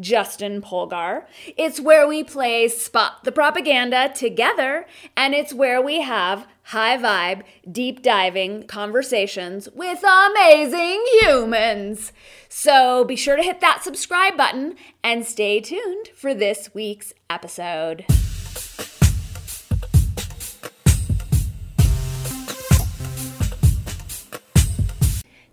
Justin Polgar. It's where we play Spot the Propaganda together, and it's where we have high vibe, deep diving conversations with amazing humans. So be sure to hit that subscribe button and stay tuned for this week's episode.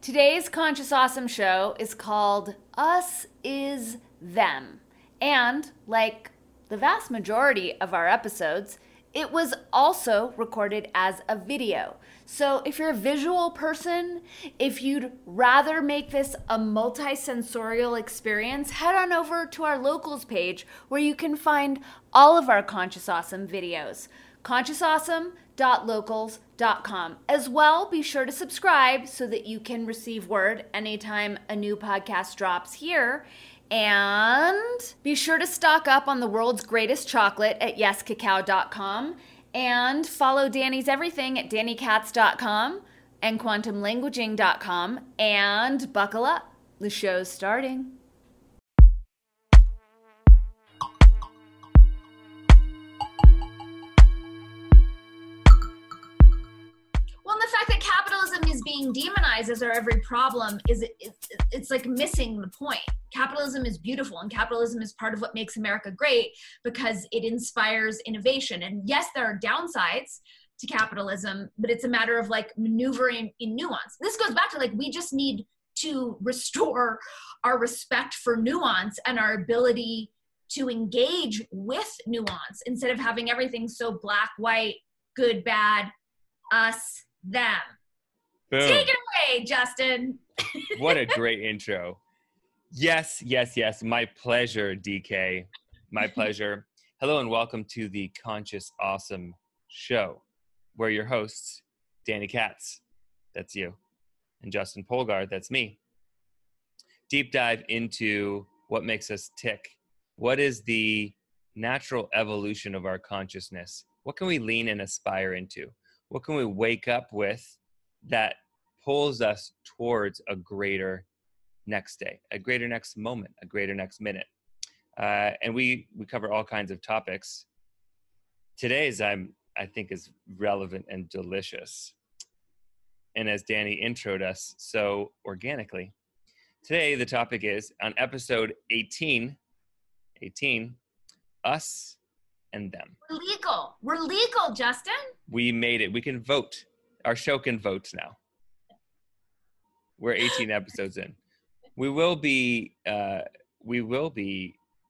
Today's Conscious Awesome Show is called Us Is Them, and like the vast majority of our episodes, it was also recorded as a video. So if you're a visual person, if you'd rather make this a multi-sensorial experience, head on over to our Locals page where you can find all of our Conscious Awesome videos. consciousawesome.locals.com. As well, be sure to subscribe so that you can receive word anytime a new podcast drops here. And be sure to stock up on the world's greatest chocolate at yescacao.com. And follow Danny's everything at dannykatz.com and quantumlanguaging.com. And buckle up, the show's starting. Is being demonized as our every problem is it's like missing the point. Capitalism is beautiful, and capitalism is part of what makes America great because it inspires innovation. And yes, there are downsides to capitalism, but it's a matter of like maneuvering in nuance. This goes back to like we just need to restore our respect for nuance and our ability to engage with nuance instead of having everything so black, white, good, bad, us, them. Boom. Take it away, Justin. What a great intro. Yes, yes, yes. My pleasure, DK. My pleasure. Hello and welcome to the Conscious Awesome Show. We're your hosts, Danny Katz. That's you. And Justin Polgar. That's me. Deep dive into what makes us tick. What is the natural evolution of our consciousness? What can we lean and aspire into? What can we wake up with that pulls us towards a greater next day, a greater next moment, a greater next minute. And we cover all kinds of topics. Today's I think is relevant and delicious. And as Danny intro'd us so organically, today the topic is on episode 18, us and them. We're legal, Justin. We made it. We can vote. Our show can vote now. We're 18 episodes in. We will be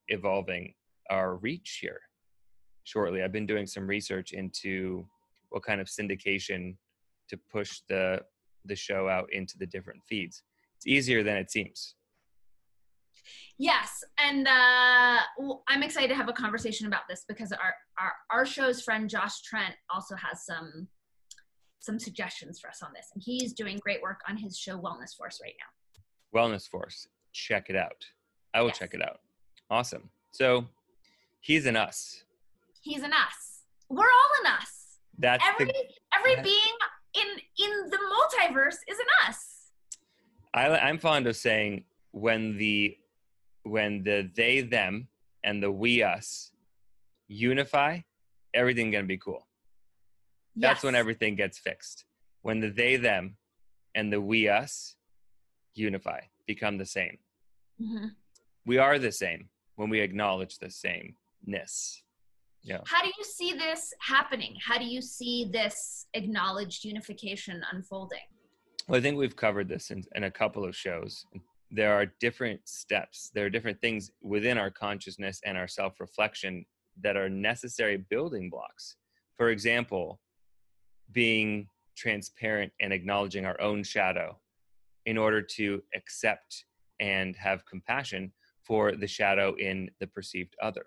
evolving our reach here shortly. I've been doing some research into what kind of syndication to push the show out into the different feeds. It's easier than it seems. Yes, and I'm excited to have a conversation about this because our show's friend Josh Trent also has some suggestions for us on this. And he's doing great work on his show, Wellness Force, right now. Wellness Force. Check it out. I will check it out. Awesome. So he's an us. He's an us. We're all an us. That's every being in the multiverse is an us. I'm fond of saying when the they, them, and the we, us unify, everything's going to be cool. That's when everything gets fixed. When the they, them, and the we, us unify, become the same. Mm-hmm. We are the same when we acknowledge the sameness. Yeah. How do you see this happening? How do you see this acknowledged unification unfolding? Well, I think we've covered this in a couple of shows. There are different steps. There are different things within our consciousness and our self-reflection that are necessary building blocks. For example, being transparent and acknowledging our own shadow in order to accept and have compassion for the shadow in the perceived other.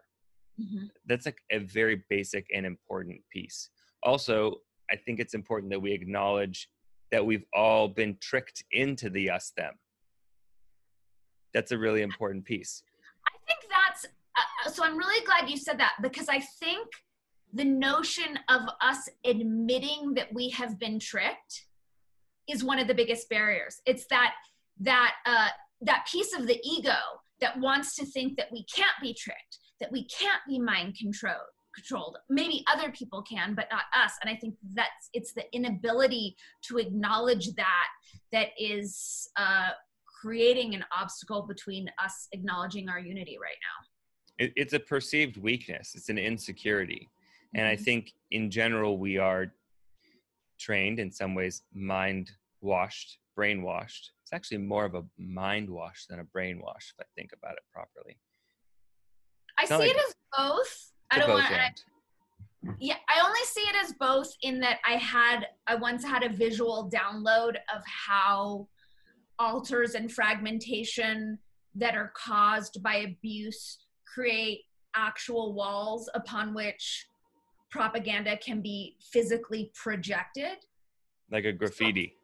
Mm-hmm. That's like a very basic and important piece. Also, I think it's important that we acknowledge that we've all been tricked into the us them. That's a really important piece. I think that's, so I'm really glad you said that, because I think the notion of us admitting that we have been tricked is one of the biggest barriers. It's that piece of the ego that wants to think that we can't be tricked, that we can't be mind controlled. Maybe other people can, but not us. And I think that's, it's the inability to acknowledge that that is creating an obstacle between us acknowledging our unity right now. It's a perceived weakness. It's an insecurity. Mm-hmm. And I think in general, we are trained in some ways, mind washed, brainwashed. It's actually more of a mind wash than a brainwash, if I think about it properly. I see it as both. I don't want to, yeah, I only see it as both in that I once had a visual download of how alters and fragmentation that are caused by abuse create actual walls upon which propaganda can be physically projected. Like a graffiti.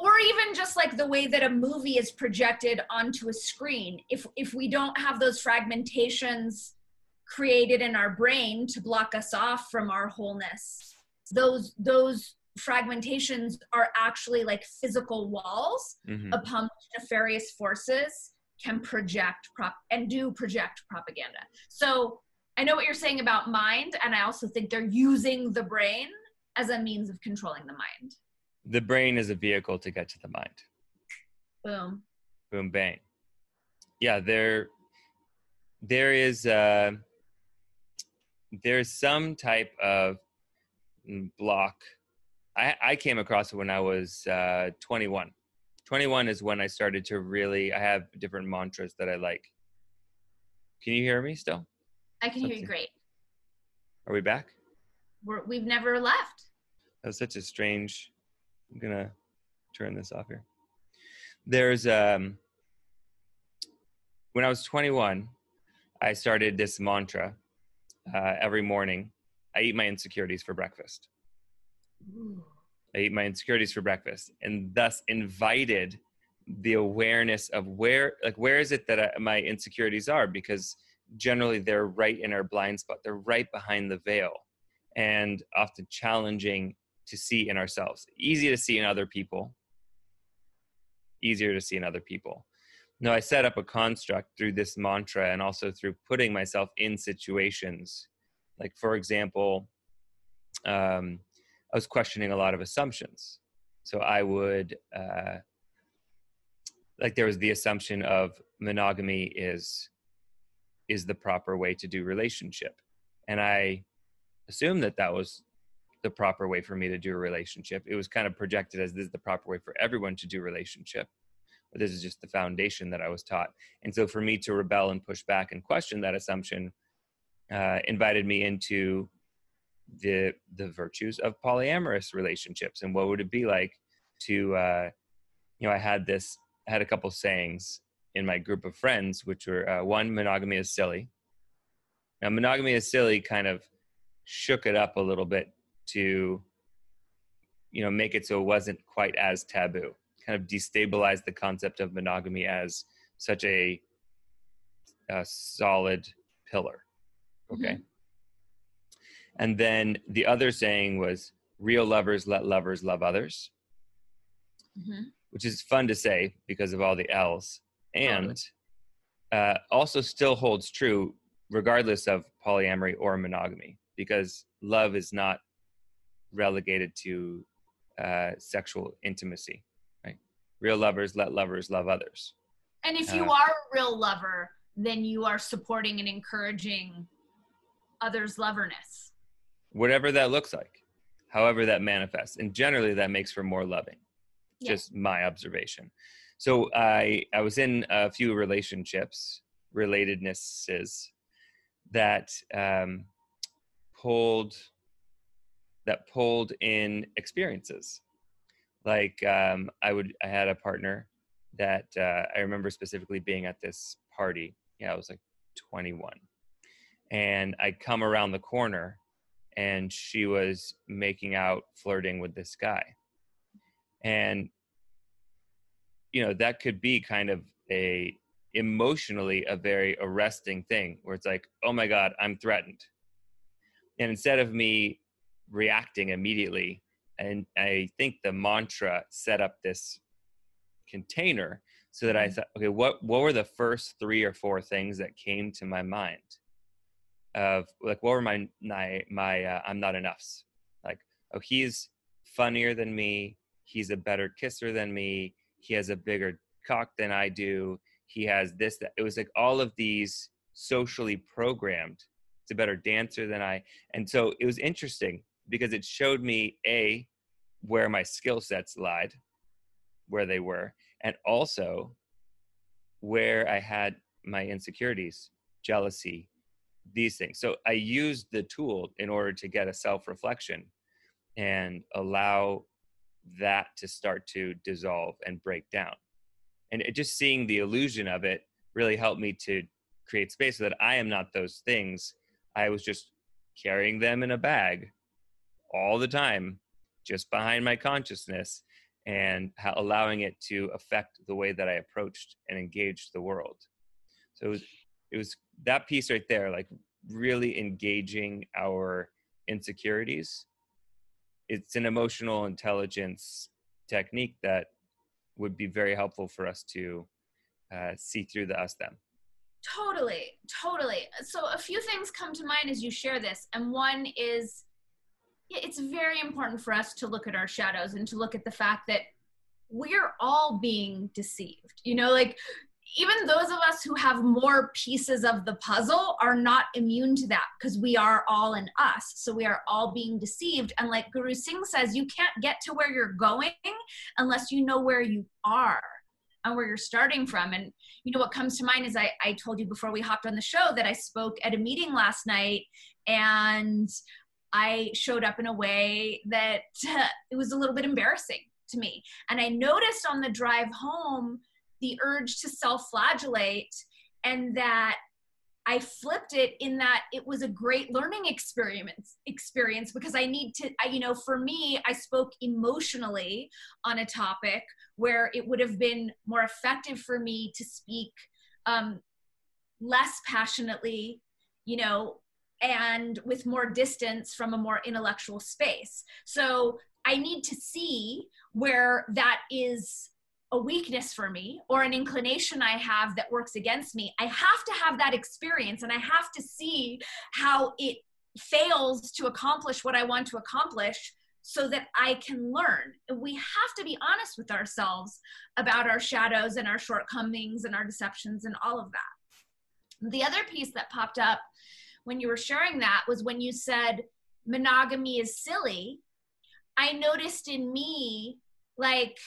Or even just like the way that a movie is projected onto a screen. If we don't have those fragmentations created in our brain to block us off from our wholeness, those fragmentations are actually like physical walls mm-hmm. upon which nefarious forces can project and do project propaganda. So I know what you're saying about mind, and I also think they're using the brain as a means of controlling the mind. The brain is a vehicle to get to the mind. Boom. Boom, bang. Yeah, there's some type of block. I came across it when I was 21. 21 is when I started to really, I have different mantras that I like. Can you hear me still? I can hear you great. Are we back? We've never left. That was such a strange... I'm gonna turn this off here. There's when I was 21, I started this mantra every morning. I eat my insecurities for breakfast. Ooh. I eat my insecurities for breakfast, and thus invited the awareness of where is it that my insecurities are, because generally they're right in our blind spot. They're right behind the veil, and often challenging to see in ourselves. Easier to see in other people. Now, I set up a construct through this mantra and also through putting myself in situations. Like, for example, I was questioning a lot of assumptions. So I would, there was the assumption of monogamy is the proper way to do relationship. And I assumed that was the proper way for me to do a relationship. It was kind of projected as this is the proper way for everyone to do relationship. But this is just the foundation that I was taught. And so for me to rebel and push back and question that assumption invited me into the virtues of polyamorous relationships. And what would it be like to, I had a couple sayings in my group of friends, which were one, monogamy is silly. Now, monogamy is silly kind of shook it up a little bit to, make it so it wasn't quite as taboo, kind of destabilize the concept of monogamy as such a solid pillar, okay? Mm-hmm. And then the other saying was, real lovers let lovers love others, mm-hmm. which is fun to say because of all the L's, and also still holds true regardless of polyamory or monogamy, because love is not relegated to sexual intimacy, right? Real lovers let lovers love others. And if you are a real lover, then you are supporting and encouraging others' loverness. Whatever that looks like, however that manifests. And generally that makes for more loving, yeah. Just my observation. So I was in a few relationships, relatednesses, that pulled in experiences. Like I had a partner that I remember specifically being at this party. Yeah, I was like 21. And I come around the corner and she was making out, flirting with this guy. And, you know, that could be kind of a emotionally a very arresting thing where it's like, oh my God, I'm threatened. And instead of me reacting immediately, and I think the mantra set up this container so that I thought, okay, what were the first 3 or 4 things that came to my mind? Of like, what were my I'm not enoughs? Like, oh, he's funnier than me. He's a better kisser than me. He has a bigger cock than I do. He has this, that. It was like all of these socially programmed. He's a better dancer than I. And so it was interesting because it showed me, A, where my skill sets lied, where they were, and also where I had my insecurities, jealousy, these things. So I used the tool in order to get a self-reflection and allow that to start to dissolve and break down. And it, just seeing the illusion of it really helped me to create space so that I am not those things. I was just carrying them in a bag all the time, just behind my consciousness, and allowing it to affect the way that I approached and engaged the world. So it was that piece right there, like really engaging our insecurities. It's an emotional intelligence technique that would be very helpful for us to see through the us-them. Totally, totally. So a few things come to mind as you share this. And one is, it's very important for us to look at our shadows and to look at the fact that we're all being deceived. You know, like even those of us who have more pieces of the puzzle are not immune to that, because we are all in us. So we are all being deceived. And like Guru Singh says, you can't get to where you're going unless you know where you are and where you're starting from. And you know what comes to mind is I told you before we hopped on the show that I spoke at a meeting last night, and I showed up in a way that it was a little bit embarrassing to me. And I noticed on the drive home the urge to self-flagellate, and that I flipped it in that it was a great learning experience because I need to, for me, I spoke emotionally on a topic where it would have been more effective for me to speak less passionately, and with more distance from a more intellectual space. So I need to see where that is a weakness for me or an inclination I have that works against me. I have to have that experience, and I have to see how it fails to accomplish what I want to accomplish so that I can learn. We have to be honest with ourselves about our shadows and our shortcomings and our deceptions and all of that. The other piece that popped up when you were sharing that was when you said monogamy is silly. I noticed in me, like,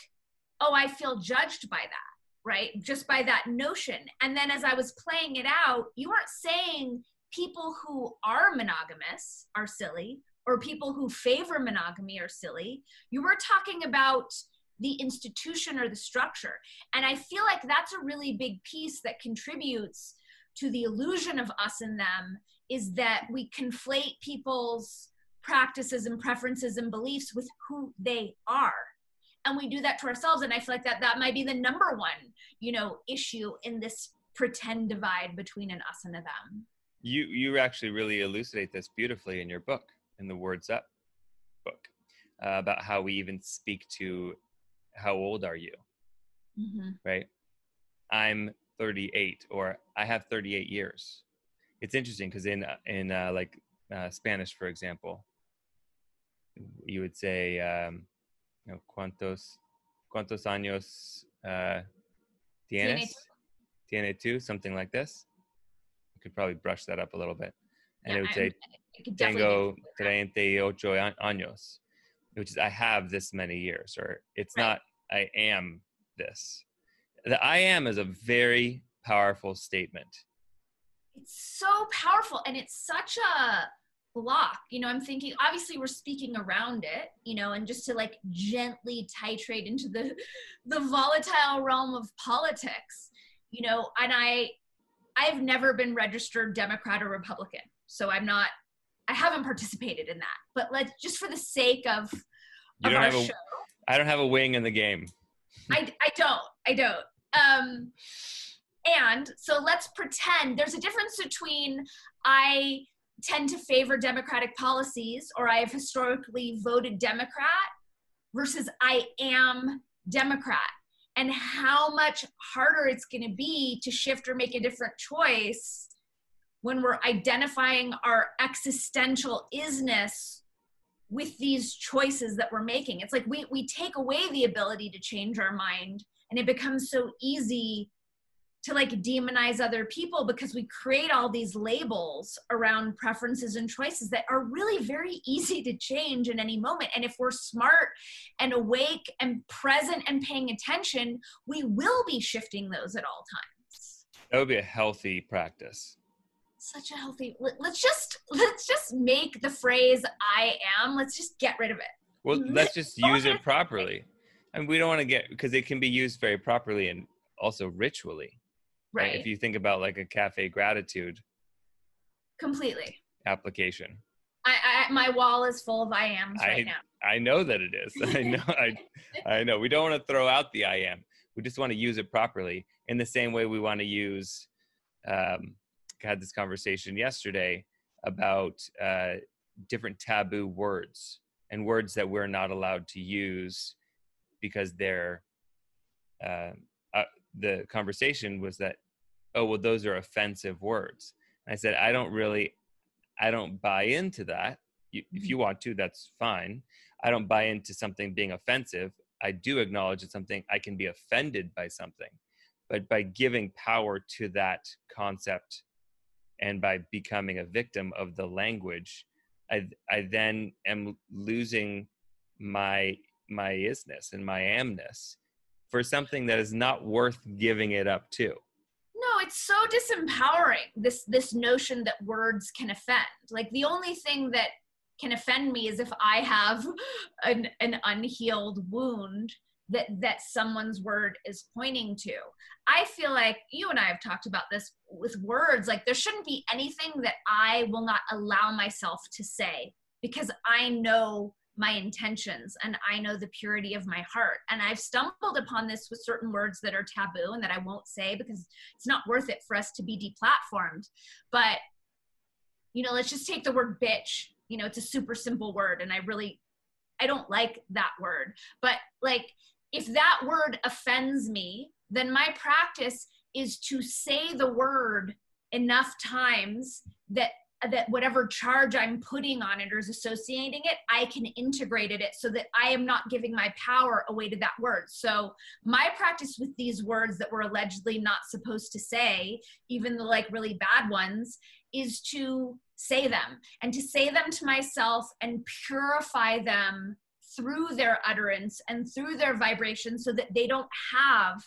oh, I feel judged by that, right? Just by that notion. And then as I was playing it out, you weren't saying people who are monogamous are silly or people who favor monogamy are silly. You were talking about the institution or the structure. And I feel like that's a really big piece that contributes to the illusion of us and them, is that we conflate people's practices and preferences and beliefs with who they are. And we do that to ourselves. And I feel like that might be the number one, issue in this pretend divide between an us and a them. You actually really elucidate this beautifully in your book, in the Words Up book, about how we even speak to how old are you, right? I'm 38, or I have 38 years. It's interesting because in Spanish, for example, you would say, cuántos años tienes tú, something like this. I could probably brush that up a little bit. And yeah, it would say, tengo 38 años, which is I have this many years, or it's right. Not I am this. The I am is a very powerful statement. It's so powerful, and it's such a block. I'm thinking, obviously we're speaking around it, and just to like gently titrate into the volatile realm of politics, and I've never been registered Democrat or Republican. So I haven't participated in that, but let's just for the sake of our show. I don't have a wing in the game. I don't. And so let's pretend there's a difference between I tend to favor Democratic policies or I have historically voted Democrat versus I am Democrat, and how much harder it's going to be to shift or make a different choice when we're identifying our existential isness with these choices that we're making. It's like we take away the ability to change our mind, and it becomes so easy to like demonize other people because we create all these labels around preferences and choices that are really very easy to change in any moment. And if we're smart and awake and present and paying attention, we will be shifting those at all times. That would be a healthy practice. Such a healthy, let's just make the phrase I am, let's just get rid of it. Well, let's just use it properly. And we don't want to get, because it can be used very properly and also ritually. Right. If you think about like a Cafe Gratitude. Completely. Application. I my wall is full of I ams right now. I know that it is. I know. We don't want to throw out the I am. We just want to use it properly in the same way we want to use, had this conversation yesterday about different taboo words and words that we're not allowed to use because they're, the conversation was that, oh, well, those are offensive words. And I said, I don't buy into that. If you want to, that's fine. I don't buy into something being offensive. I do acknowledge it's something, I can be offended by something, but by giving power to that concept and by becoming a victim of the language, I then am losing my isness and my amness for something that is not worth giving it up to. No, it's so disempowering, this notion that words can offend. Like the only thing that can offend me is if I have an unhealed wound that someone's word is pointing to. I feel like you and I have talked about this with words, like there shouldn't be anything that I will not allow myself to say because I know my intentions and I know the purity of my heart. And I've stumbled upon this with certain words that are taboo and that I won't say because it's not worth it for us to be deplatformed. But, let's just take the word bitch. It's a super simple word and I don't like that word, but like, if that word offends me, then my practice is to say the word enough times that whatever charge I'm putting on it or is associating it, I can integrate it so that I am not giving my power away to that word. So my practice with these words that we're allegedly not supposed to say, even the like really bad ones, is to say them and to say them to myself and purify them through their utterance and through their vibration so that they don't have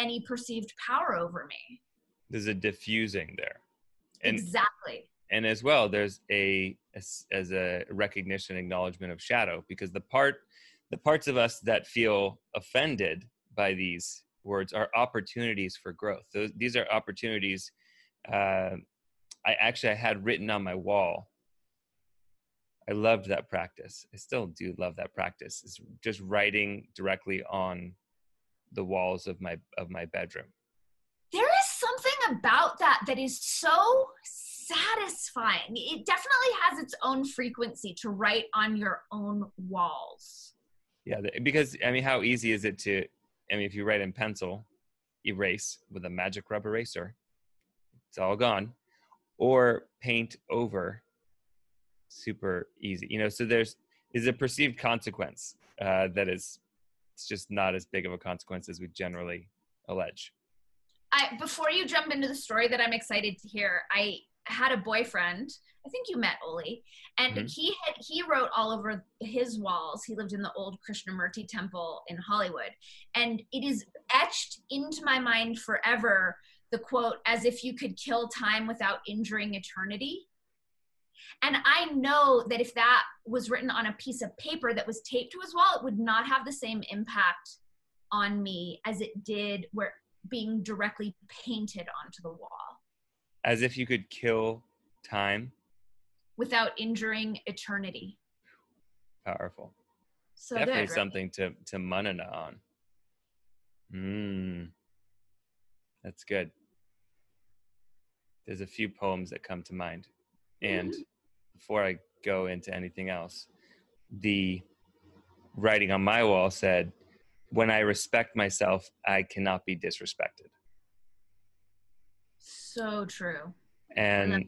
any perceived power over me. There's a diffusing there. And, exactly. And as well, there's a recognition, acknowledgement of shadow, because the parts of us that feel offended by these words are opportunities for growth. These are opportunities. I had written on my wall, I loved that practice. I still do love that practice. It's just writing directly on the walls of my bedroom. There is something about that is so satisfying. It definitely has its own frequency to write on your own walls. Yeah, because how easy is it to, if you write in pencil, erase with a magic rubber eraser, it's all gone, or paint over, super easy. So there's a perceived consequence that is, it's just not as big of a consequence as we generally allege. Before you jump into the story that I'm excited to hear, I had a boyfriend, I think you met Oli, and he wrote all over his walls. He lived in the old Krishnamurti temple in Hollywood. And it is etched into my mind forever, the quote, as if you could kill time without injuring eternity. And I know that if that was written on a piece of paper that was taped to his wall, it would not have the same impact on me as it did where being directly painted onto the wall. As if you could kill time without injuring eternity. Powerful. So definitely good, right? Something to manana on. That's good. There's a few poems that come to mind. And before I go into anything else, the writing on my wall said, when I respect myself, I cannot be disrespected. So true. And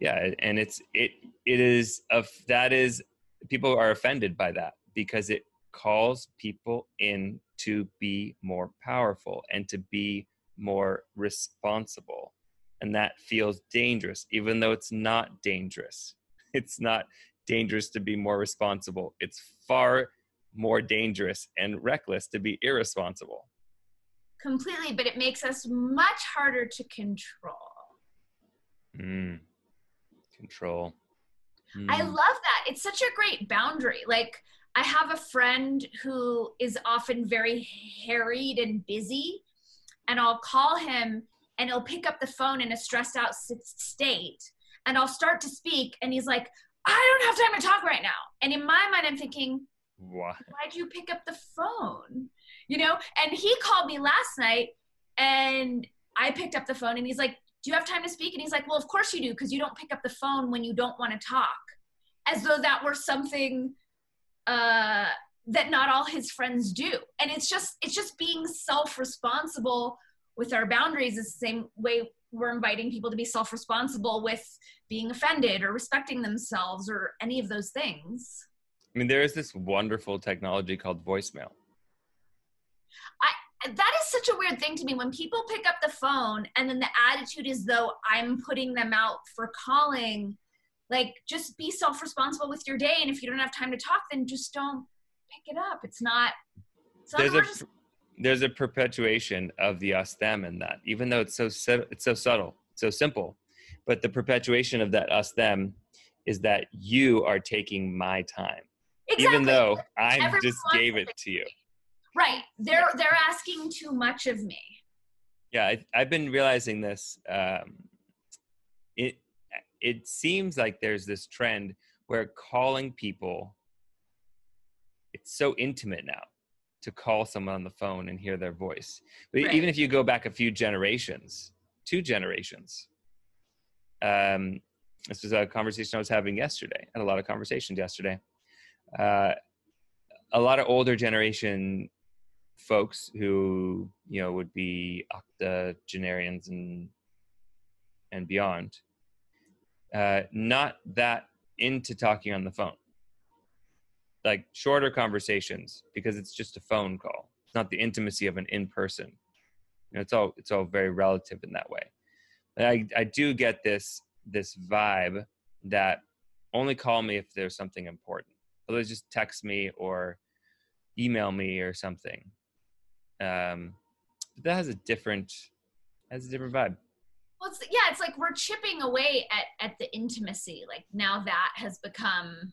yeah, and that is people are offended by that because it calls people in to be more powerful and to be more responsible. And that feels dangerous, even though it's not dangerous. It's not dangerous to be more responsible. It's far more dangerous and reckless to be irresponsible. Completely, but it makes us much harder to control. Control. I love that. It's such a great boundary. Like, I have a friend who is often very harried and busy, and I'll call him and he'll pick up the phone in a stressed out state, and I'll start to speak and he's like, I don't have time to talk right now. And in my mind, I'm thinking, what? Why'd you pick up the phone? You know, and he called me last night and I picked up the phone and he's like, do you have time to speak? And he's like, well, of course you do, because you don't pick up the phone when you don't want to talk. As though that were something that not all his friends do. And it's just being self-responsible with our boundaries is the same way we're inviting people to be self-responsible with being offended or respecting themselves or any of those things. I mean, there is this wonderful technology called voicemail. That is such a weird thing to me. When people pick up the phone and then the attitude is though I'm putting them out for calling, like just be self-responsible with your day. And if you don't have time to talk, then just don't pick it up. It's not there's a perpetuation of the us them in that, even though it's so subtle, so simple, but the perpetuation of that us them is that you are taking my time. Exactly. Even though I just gave it to you. Right. They're asking too much of me. Yeah. I've been realizing this. It seems like there's this trend where calling people, it's so intimate now to call someone on the phone and hear their voice. But right. Even if you go back a few generations, 2 generations, this was a conversation I was having yesterday, and a lot of conversations yesterday. A lot of older generation folks who, you know, would be octogenarians and beyond, not that into talking on the phone, like shorter conversations, because it's just a phone call. It's not the intimacy of an in-person. You know, it's all very relative in that way. But I do get this vibe that only call me if there's something important. Otherwise, just text me or email me or something. But that has a different vibe. Well, it's like we're chipping away at the intimacy. Like now that has become,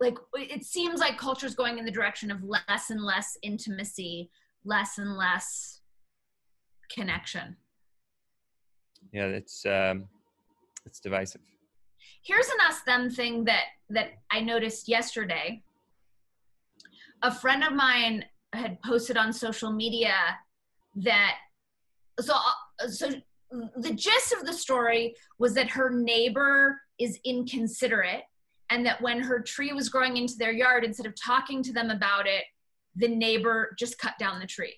like, it seems like culture's going in the direction of less and less intimacy, less and less connection. Yeah, it's divisive. Here's an us them thing that I noticed yesterday. A friend of mine had posted on social media that, so the gist of the story was that her neighbor is inconsiderate, and that when her tree was growing into their yard, instead of talking to them about it, the neighbor just cut down the tree,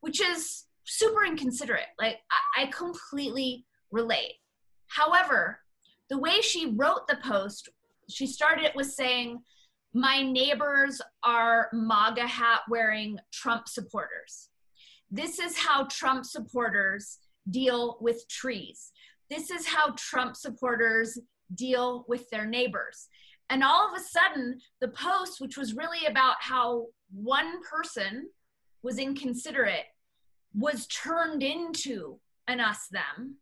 which is super inconsiderate. Like, I completely relate. However, the way she wrote the post, she started it with saying, my neighbors are MAGA hat wearing Trump supporters. This is how Trump supporters deal with trees. This is how Trump supporters deal with their neighbors. And all of a sudden, the post, which was really about how one person was inconsiderate, was turned into an us them,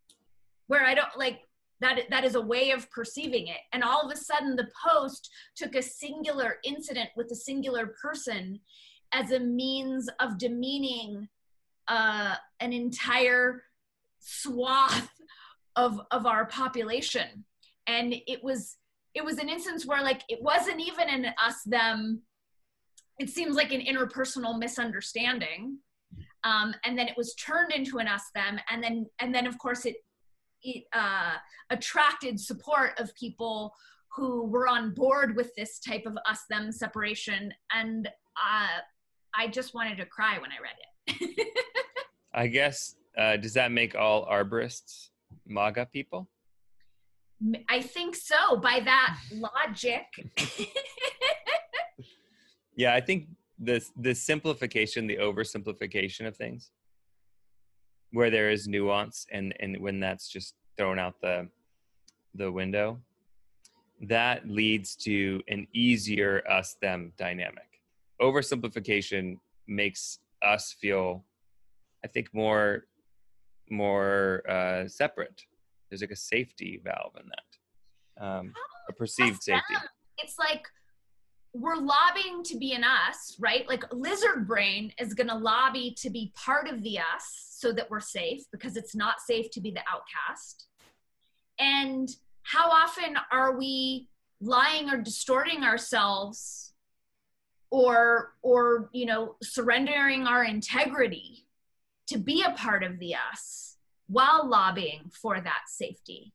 where I don't like, that is a way of perceiving it. And all of a sudden the post took a singular incident with a singular person as a means of demeaning an entire swath of our population. And it was an instance where, like, it wasn't even an us-them, it seems like an interpersonal misunderstanding. And then it was turned into an us-them. And then of course, it attracted support of people who were on board with this type of us-them separation. And I just wanted to cry when I read it. I guess, does that make all arborists MAGA people? I think so, by that logic. Yeah, I think the simplification, the oversimplification of things, where there is nuance, and when that's just thrown out the window, that leads to an easier us-them dynamic. Oversimplification makes us feel, I think, more separate. There's like a safety valve in that, a perceived safety. It's like we're lobbying to be an us, right? Like lizard brain is going to lobby to be part of the us so that we're safe, because it's not safe to be the outcast. And how often are we lying or distorting ourselves or you know, surrendering our integrity to be a part of the us, while lobbying for that safety?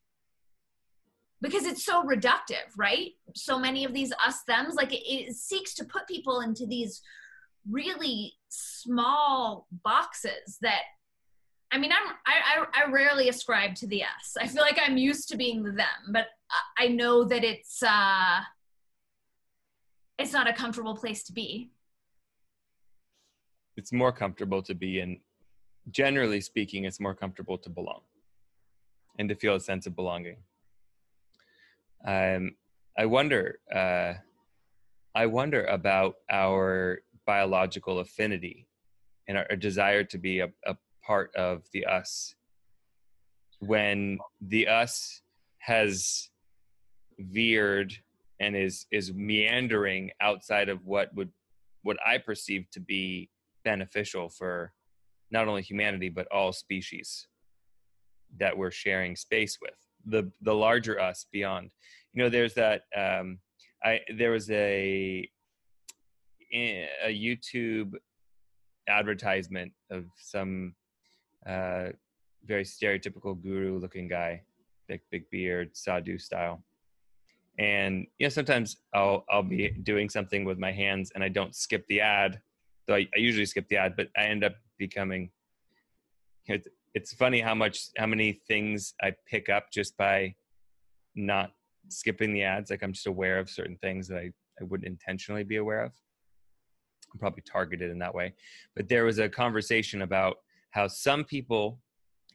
Because it's so reductive, right? So many of these us-thems, like it seeks to put people into these really small boxes that, I mean, I rarely ascribe to the us. I feel like I'm used to being the them, but I know that it's not a comfortable place to be. It's more comfortable to be in, generally speaking, it's more comfortable to belong and to feel a sense of belonging. I wonder about our biological affinity and our desire to be a part of the us, when the us has veered and is meandering outside of what I perceive to be beneficial for not only humanity, but all species that we're sharing space with, the larger us beyond. You know, there's that, there was a YouTube advertisement of some very stereotypical guru looking guy, big beard, sadhu style. And, you know, sometimes I'll be doing something with my hands and I don't skip the ad, though I usually skip the ad, but I end up becoming, it's funny how many things I pick up just by not skipping the ads. Like I'm just aware of certain things that I wouldn't intentionally be aware of. I'm probably targeted in that way. But there was a conversation about how some people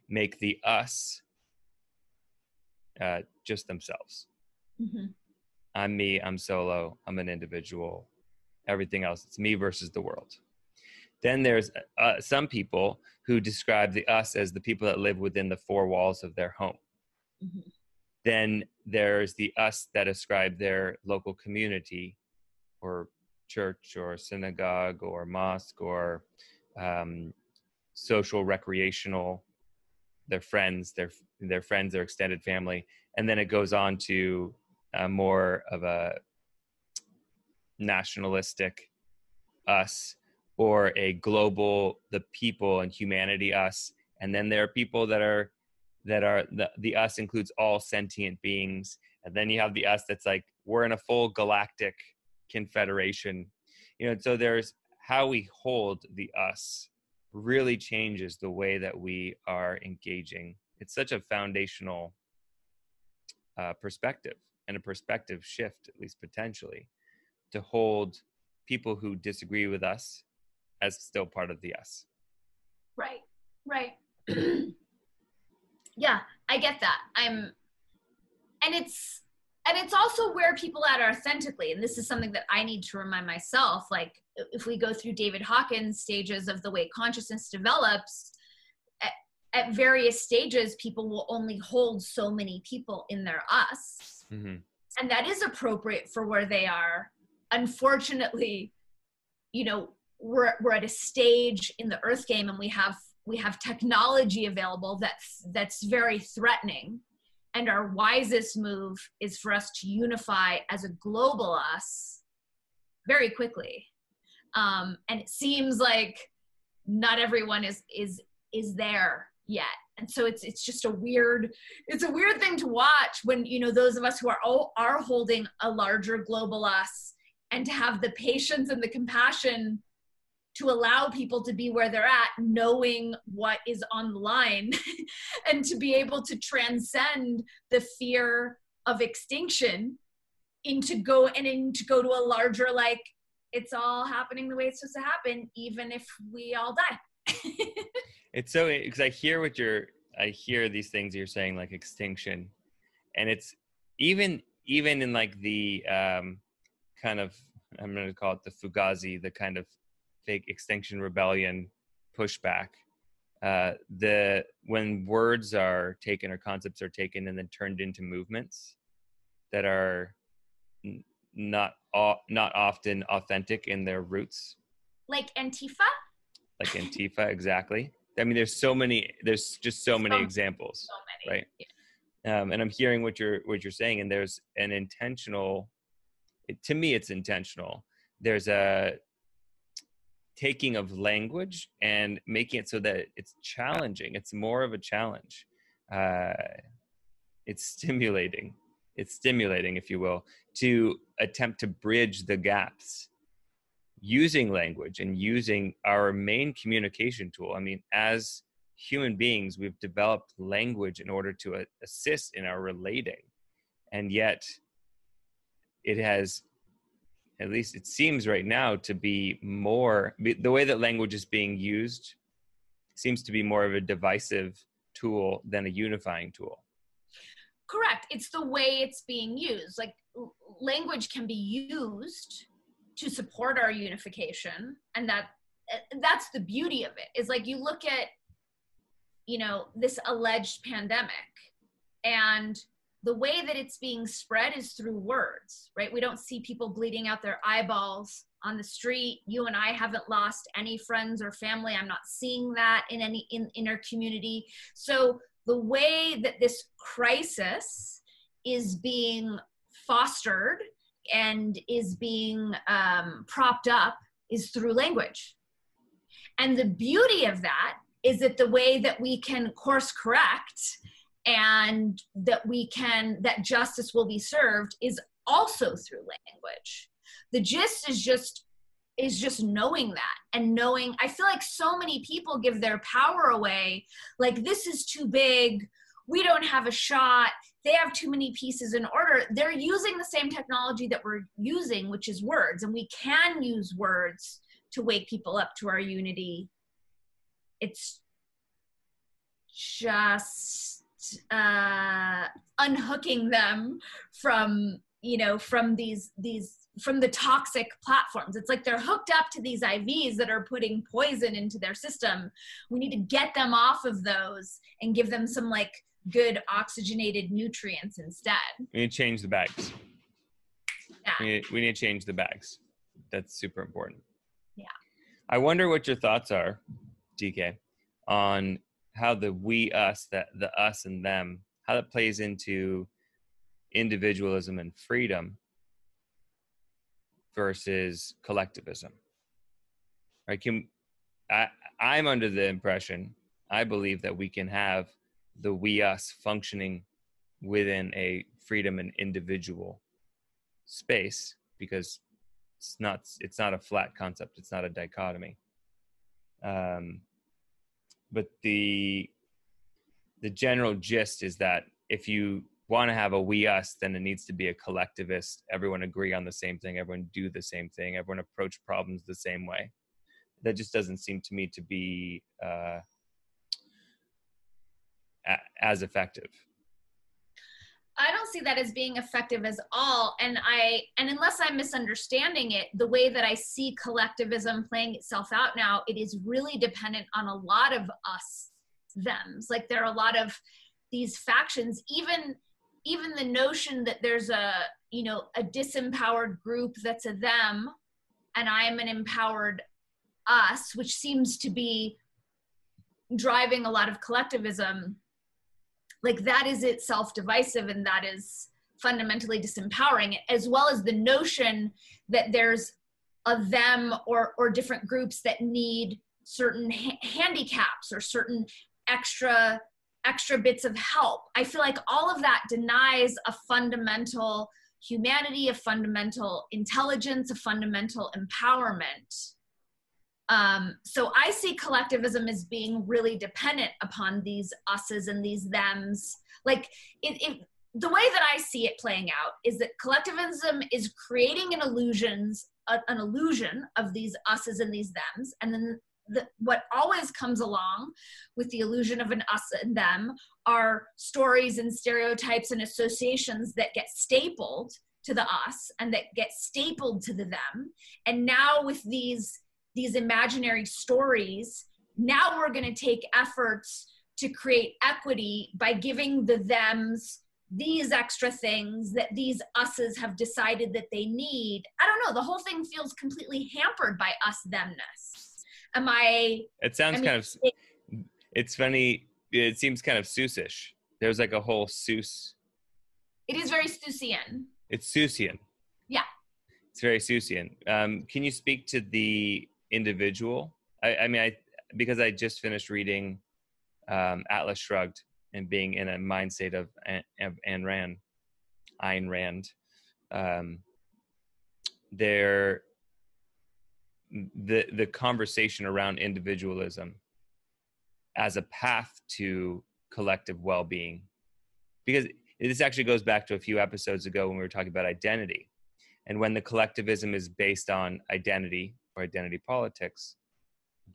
make the us just themselves. Mm-hmm. I'm me, I'm solo, I'm an individual, everything else, it's me versus the world. Then there's some people who describe the us as the people that live within the four walls of their home. Mm-hmm. Then there's the us that ascribe their local community or church or synagogue or mosque or social, recreational, their friends, their extended family. And then it goes on to more of a nationalistic us, or a global, the people and humanity us. And then there are people that are the us includes all sentient beings. And then you have the us that's like, we're in a full galactic confederation. You know, so there's how we hold the us really changes the way that we are engaging. It's such a foundational perspective, and a perspective shift, at least potentially, to hold people who disagree with us as still part of the us. Right, right. Yeah, I get that. And it's also where people at are authentically, and this is something that I need to remind myself, like if we go through David Hawkins' stages of the way consciousness develops, at various stages, people will only hold so many people in their us. Mm-hmm. And that is appropriate for where they are. Unfortunately, you know, we're at a stage in the earth game and we have technology available that's very threatening, And our wisest move is for us to unify as a global us very quickly. And it seems like not everyone is there yet. And so it's just a weird, it's a weird thing to watch when, you know, those of us who are holding a larger global us, and to have the patience and the compassion to allow people to be where they're at, knowing what is on the line, and to be able to transcend the fear of extinction into go to a larger, like, it's all happening the way it's supposed to happen, even if we all die. It's so, because I hear these things you're saying, like extinction, and it's even in like the kind of, I'm going to call it the Fugazi, the kind of fake extinction rebellion pushback. When words are taken or concepts are taken and then turned into movements that are not often authentic in their roots. Like Antifa? Like Antifa, exactly. I mean, there's just so many examples, so many. Right? Yeah. And I'm hearing what you're saying, and there's an intentional, to me, it's intentional. There's a taking of language and making it so that it's challenging. It's more of a challenge. It's stimulating. It's stimulating, if you will, to attempt to bridge the gaps using language and using our main communication tool. I mean, as human beings, we've developed language in order to assist in our relating. And yet it has, at least it seems right now, to be more, the way that language is being used seems to be more of a divisive tool than a unifying tool. Correct. It's the way it's being used. Like, language can be used to support our unification, and that's the beauty of it. Is like, you look at, you know, this alleged pandemic, and the way that it's being spread is through words, right? We don't see people bleeding out their eyeballs on the street. You and I haven't lost any friends or family. I'm not seeing that in our community. So the way that this crisis is being fostered and is being propped up is through language. And the beauty of that is that the way that we can course correct and that justice will be served is also through language. The gist is just knowing that, and knowing, I feel like so many people give their power away, like, this is too big, we don't have a shot, they have too many pieces in order. They're using the same technology that we're using, which is words, and we can use words to wake people up to our unity. It's just unhooking them from, you know, from the toxic platforms. It's like they're hooked up to these IVs that are putting poison into their system. We need to get them off of those and give them some, like, good oxygenated nutrients instead. We need to change the bags. Yeah. We need to change the bags. That's super important. Yeah. I wonder what your thoughts are, DK, on how the we us, that the us and them, how that plays into individualism and freedom versus collectivism. Right? I'm under the impression, I believe, that we can have the we us functioning within a freedom and individual space, because it's not a flat concept, it's not a dichotomy. But the general gist is that if you want to have a we us, then it needs to be a collectivist. Everyone agree on the same thing. Everyone do the same thing. Everyone approach problems the same way. That just doesn't seem to me to be as effective. I don't see that as being effective as all. And unless I'm misunderstanding it, the way that I see collectivism playing itself out now, it is really dependent on a lot of us, thems. Like, there are a lot of these factions, even the notion that there's a, you know, a disempowered group that's a them, and I am an empowered us, which seems to be driving a lot of collectivism. Like that is itself divisive, and that is fundamentally disempowering, as well as the notion that there's a them or different groups that need certain handicaps or certain extra bits of help. I feel like all of that denies a fundamental humanity, a fundamental intelligence, a fundamental empowerment. So I see collectivism as being really dependent upon these us's and these thems. Like the way that I see it playing out is that collectivism is creating an illusion of these us's and these thems, and then what always comes along with the illusion of an us and them are stories and stereotypes and associations that get stapled to the us and that get stapled to the them. And now with these imaginary stories, now we're going to take efforts to create equity by giving the thems these extra things that these us's have decided that they need. I don't know. The whole thing feels completely hampered by us-themness. It's funny. It seems kind of Seussish. There's like a whole Seuss. It is very Seussian. It's Seussian. Yeah. It's very Seussian. Can you speak to the individual? Because I just finished reading Atlas Shrugged and being in a mind state of Ayn Rand. The conversation around individualism as a path to collective well-being, because this actually goes back to a few episodes ago when we were talking about identity, and when the collectivism is based on identity or identity politics,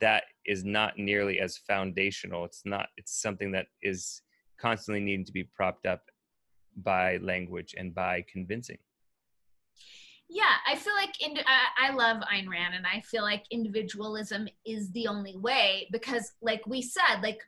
that is not nearly as foundational. It's something that is constantly needing to be propped up by language and by convincing. Yeah, I feel like I love Ayn Rand, and I feel like individualism is the only way, because like we said, like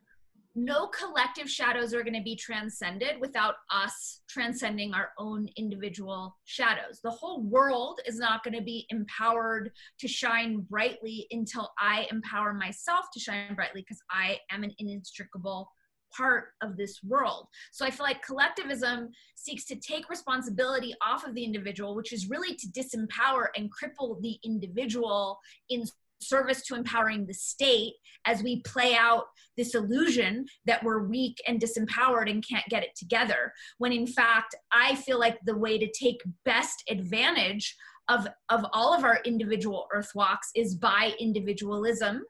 no collective shadows are going to be transcended without us transcending our own individual shadows. The whole world is not going to be empowered to shine brightly until I empower myself to shine brightly, because I am an inextricable part of this world. So I feel like collectivism seeks to take responsibility off of the individual, which is really to disempower and cripple the individual in service to empowering the state, as we play out this illusion that we're weak and disempowered and can't get it together, when in fact, I feel like the way to take best advantage of all of our individual earth walks is by individualism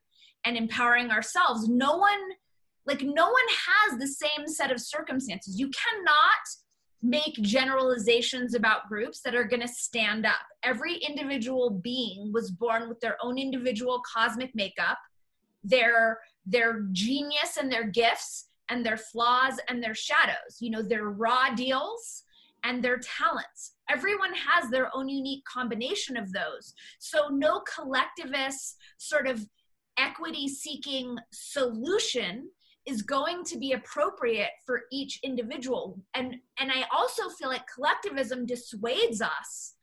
and empowering ourselves. No one has the same set of circumstances. You cannot make generalizations about groups that are going to stand up. Every individual being was born with their own individual cosmic makeup, their genius and their gifts and their flaws and their shadows, their raw deals and their talents. Everyone has their own unique combination of those. So no collectivist sort of equity-seeking solution is going to be appropriate for each individual. And I also feel like collectivism dissuades us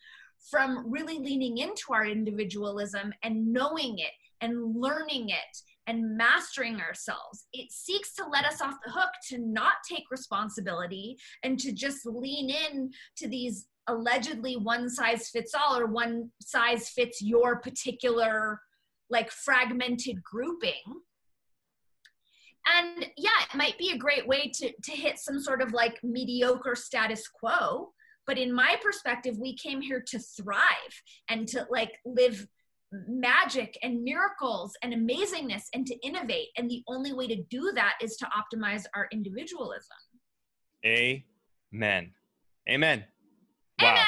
from really leaning into our individualism and knowing it and learning it and mastering ourselves. It seeks to let us off the hook to not take responsibility and to just lean in to these allegedly one size fits all or one size fits your particular fragmented grouping. And yeah, it might be a great way to hit some sort of mediocre status quo. But in my perspective, we came here to thrive and to live magic and miracles and amazingness and to innovate. And the only way to do that is to optimize our individualism. Amen. Amen. Wow.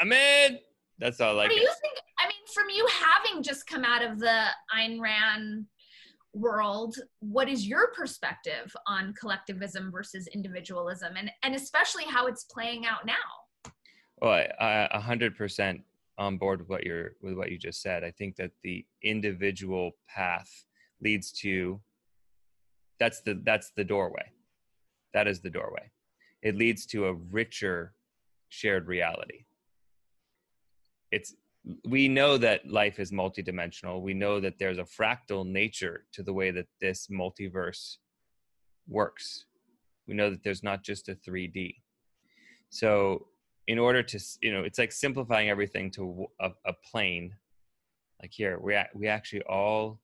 Amen. That's all I like. What do you think? From you having just come out of the Ayn Rand world, what is your perspective on collectivism versus individualism, and especially how it's playing out now? Well, 100% on board with what you just said. I think that the individual path leads to that's the doorway. That is the doorway. It leads to a richer shared reality. We know that life is multidimensional. We know that there's a fractal nature to the way that this multiverse works. We know that there's not just a 3D. So in order to, you know, it's like simplifying everything to a plane. Like here, we actually all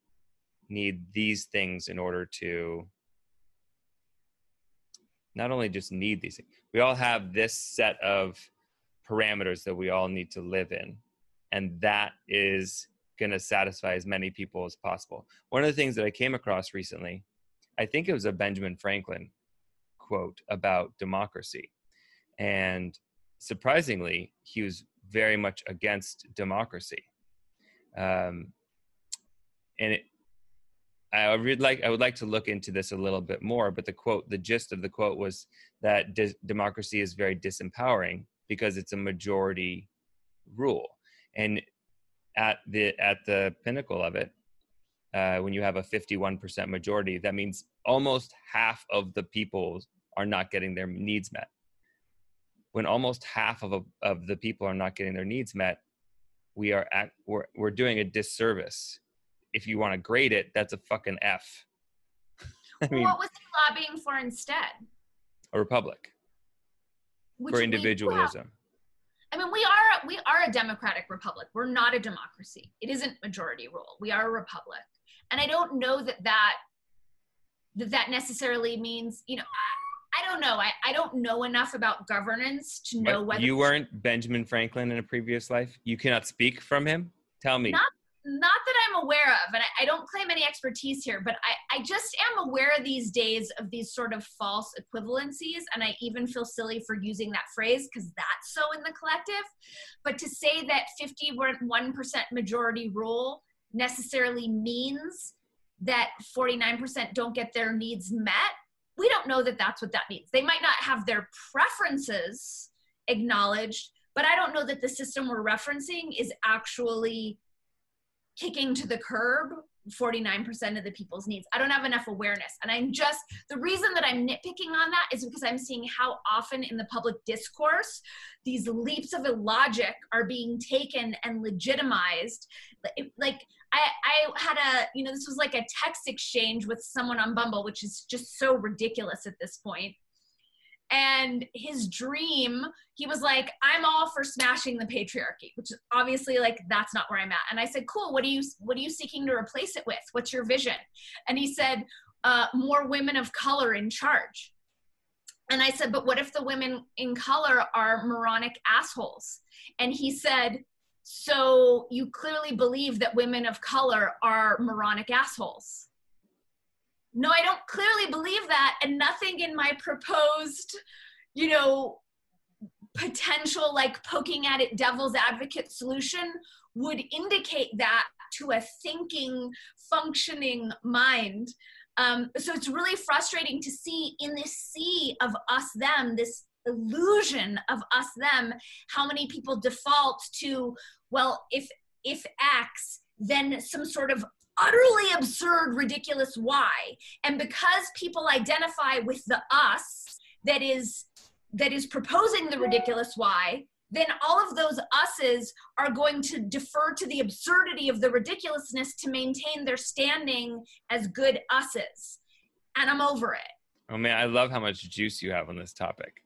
need these things in order to not only just need these things, we all have this set of parameters that we all need to live in. And that is going to satisfy as many people as possible. One of the things that I came across recently, I think it was a Benjamin Franklin quote about democracy. And surprisingly, he was very much against democracy. I would like to look into this a little bit more, but the gist of the quote was that democracy is very disempowering because it's a majority rule. And at the pinnacle of it, when you have a 51% majority, that means almost half of the people are not getting their needs met. When almost half of the people are not getting their needs met, we're doing a disservice. If you want to grade it, that's a fucking F. I mean, what was he lobbying for instead? A republic. For individualism. I mean, we are a democratic republic. We're not a democracy. It isn't majority rule. We are a republic. And I don't know that necessarily means, you know, I don't know. I don't know enough about governance to know whether... You weren't Benjamin Franklin in a previous life? You cannot speak from him? Tell me. Not that I'm aware of, and I don't claim any expertise here, but I just am aware these days of these sort of false equivalencies, and I even feel silly for using that phrase because that's so in the collective. But to say that 51% majority rule necessarily means that 49% don't get their needs met, we don't know that that's what that means. They might not have their preferences acknowledged, but I don't know that the system we're referencing is actually kicking to the curb 49% of the people's needs. I don't have enough awareness. And the reason that I'm nitpicking on that is because I'm seeing how often in the public discourse, these leaps of illogic are being taken and legitimized. Like I had this was like a text exchange with someone on Bumble, which is just so ridiculous at this point. And his dream, he was like, I'm all for smashing the patriarchy, which is obviously like, that's not where I'm at. And I said, cool, what are you seeking to replace it with? What's your vision? And he said, more women of color in charge. And I said, but what if the women in color are moronic assholes? And he said, so you clearly believe that women of color are moronic assholes. No, I don't clearly believe that, and nothing in my proposed, you know, potential like poking at it devil's advocate solution would indicate that to a thinking, functioning mind. So it's really frustrating to see in this sea of us them, this illusion of us them, how many people default to, well, if X, then some sort of utterly absurd, ridiculous why. And because people identify with the us that is proposing the ridiculous why, then all of those us's are going to defer to the absurdity of the ridiculousness to maintain their standing as good us's. And I'm over it. Oh man, I love how much juice you have on this topic.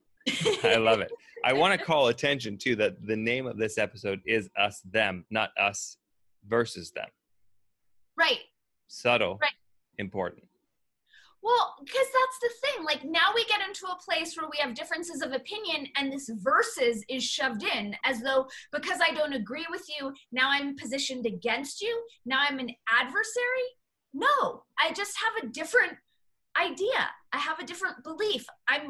I love it. I want to call attention too that the name of this episode is Us Them, not us versus them. Right. Subtle. Right. Important. Well, because that's the thing. Like now we get into a place where we have differences of opinion and this versus is shoved in as though because I don't agree with you, now I'm positioned against you. Now I'm an adversary. No, I just have a different idea. I have a different belief.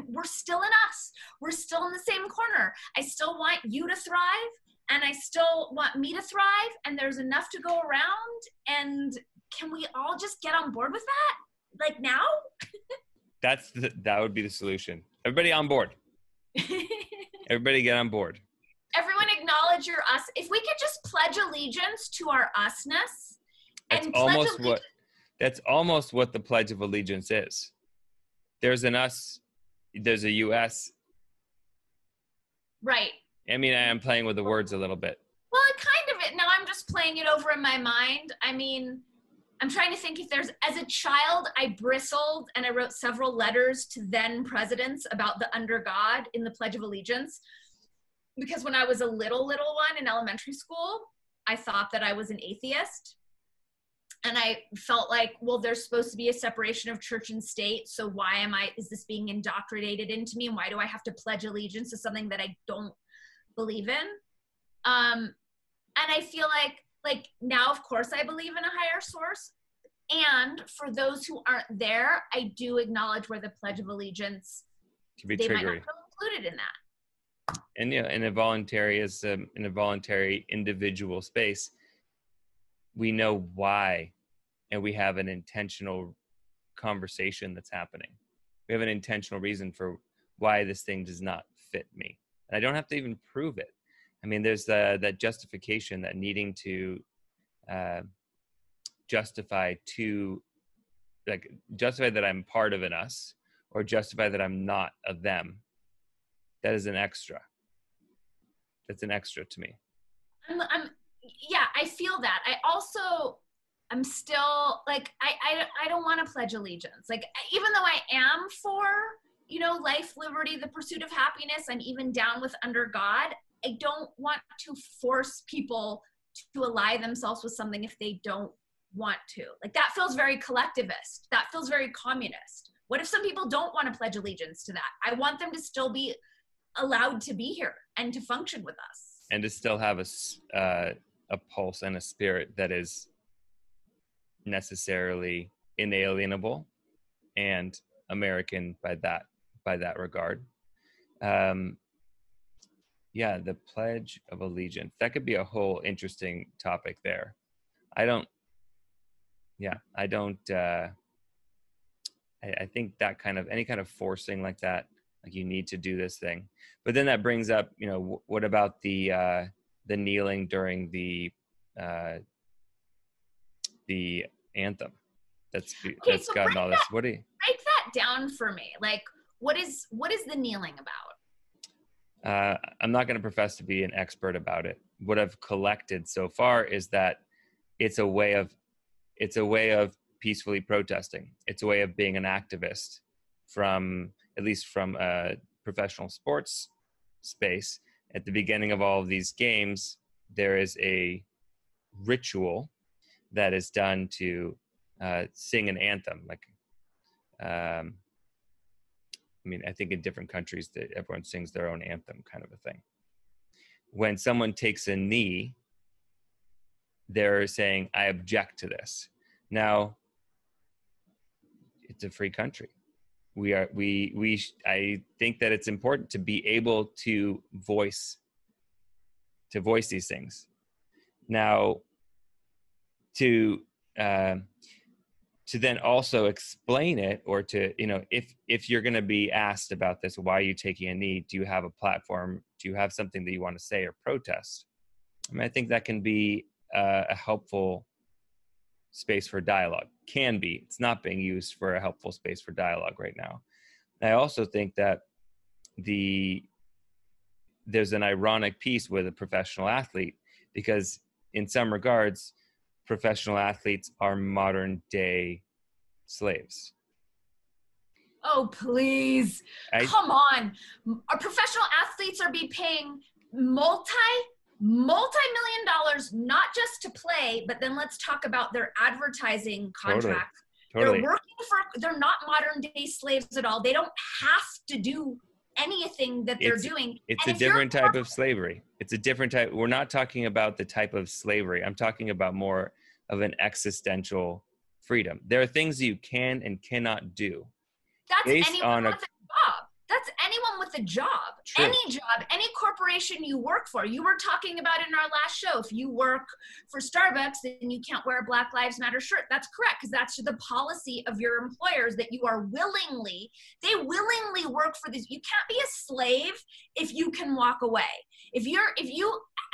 We're still in us. We're still in the same corner. I still want you to thrive. And I still want me to thrive, and there's enough to go around, and can we all just get on board with that? Like now? That would be the solution. Everybody on board. Everybody get on board. Everyone acknowledge your us. If we could just pledge allegiance to our usness. That's almost what the Pledge of Allegiance is. There's an us, there's a US. Right. I mean, I am playing with the words a little bit. Well, it kind of it. Now I'm just playing it over in my mind. I mean, I'm trying to think if there's, as a child, I bristled and I wrote several letters to then presidents about the under God in the Pledge of Allegiance. Because when I was a little one in elementary school, I thought that I was an atheist. And I felt like, well, there's supposed to be a separation of church and state. So why am I, is this being indoctrinated into me? And why do I have to pledge allegiance to something that I don't believe in? And I feel like now, of course, I believe in a higher source. And for those who aren't there, I do acknowledge where the Pledge of Allegiance, can be they triggery. Might not feel included in that. And yeah, in a voluntary individual space, we know why, and we have an intentional conversation that's happening. We have an intentional reason for why this thing does not fit me. And I don't have to even prove it. I mean, there's that justification, that needing to justify that I'm part of an us, or justify that I'm not a them. That is an extra. That's an extra to me. Yeah, I feel that. I also, I'm still like, I don't want to pledge allegiance. Like, even though I am for, you know, life, liberty, the pursuit of happiness, I'm even down with under God. I don't want to force people to ally themselves with something if they don't want to. Like, that feels very collectivist. That feels very communist. What if some people don't want to pledge allegiance to that? I want them to still be allowed to be here and to function with us. And to still have a pulse and a spirit that is necessarily inalienable and American by that regard. Yeah, the Pledge of Allegiance. That could be a whole interesting topic there. I think that kind of, any kind of forcing like that, like you need to do this thing. But then that brings up, you know, what about the kneeling during the anthem? That's so gotten all this. What do you break that down for me? Like, what is the kneeling about? I'm not going to profess to be an expert about it. What I've collected so far is that it's a way of peacefully protesting. It's a way of being an activist, at least from a professional sports space. At the beginning of all of these games, there is a ritual that is done to sing an anthem. Like, I mean, I think in different countries that everyone sings their own anthem, kind of a thing. When someone takes a knee, they're saying, I object to this. Now, it's a free country. I think that it's important to be able to voice these things. Now, to then also explain it, or to, you know, if you're going to be asked about this, why are you taking a knee? Do you have a platform? Do you have something that you want to say or protest? I mean, I think that can be a helpful space for dialogue. Can be. It's not being used for a helpful space for dialogue right now. And I also think that there's an ironic piece with a professional athlete, because in some regards, professional athletes are modern day slaves. Oh, please. Come on. Our professional athletes are be paying multi-million dollars, not just to play, but then let's talk about their advertising contracts. Totally. They're not modern day slaves at all. They don't have to do anything that they're doing. It's a different type of slavery. It's a different type. We're not talking about the type of slavery. I'm talking about more of an existential freedom. There are things you can and cannot do. That's anyone with a job. That's anyone with a job. True. Any job, any corporation you work for. You were talking about in our last show, if you work for Starbucks, then you can't wear a Black Lives Matter shirt. That's correct, because that's the policy of your employers, that you are willingly work for this. You can't be a slave if you can walk away. If you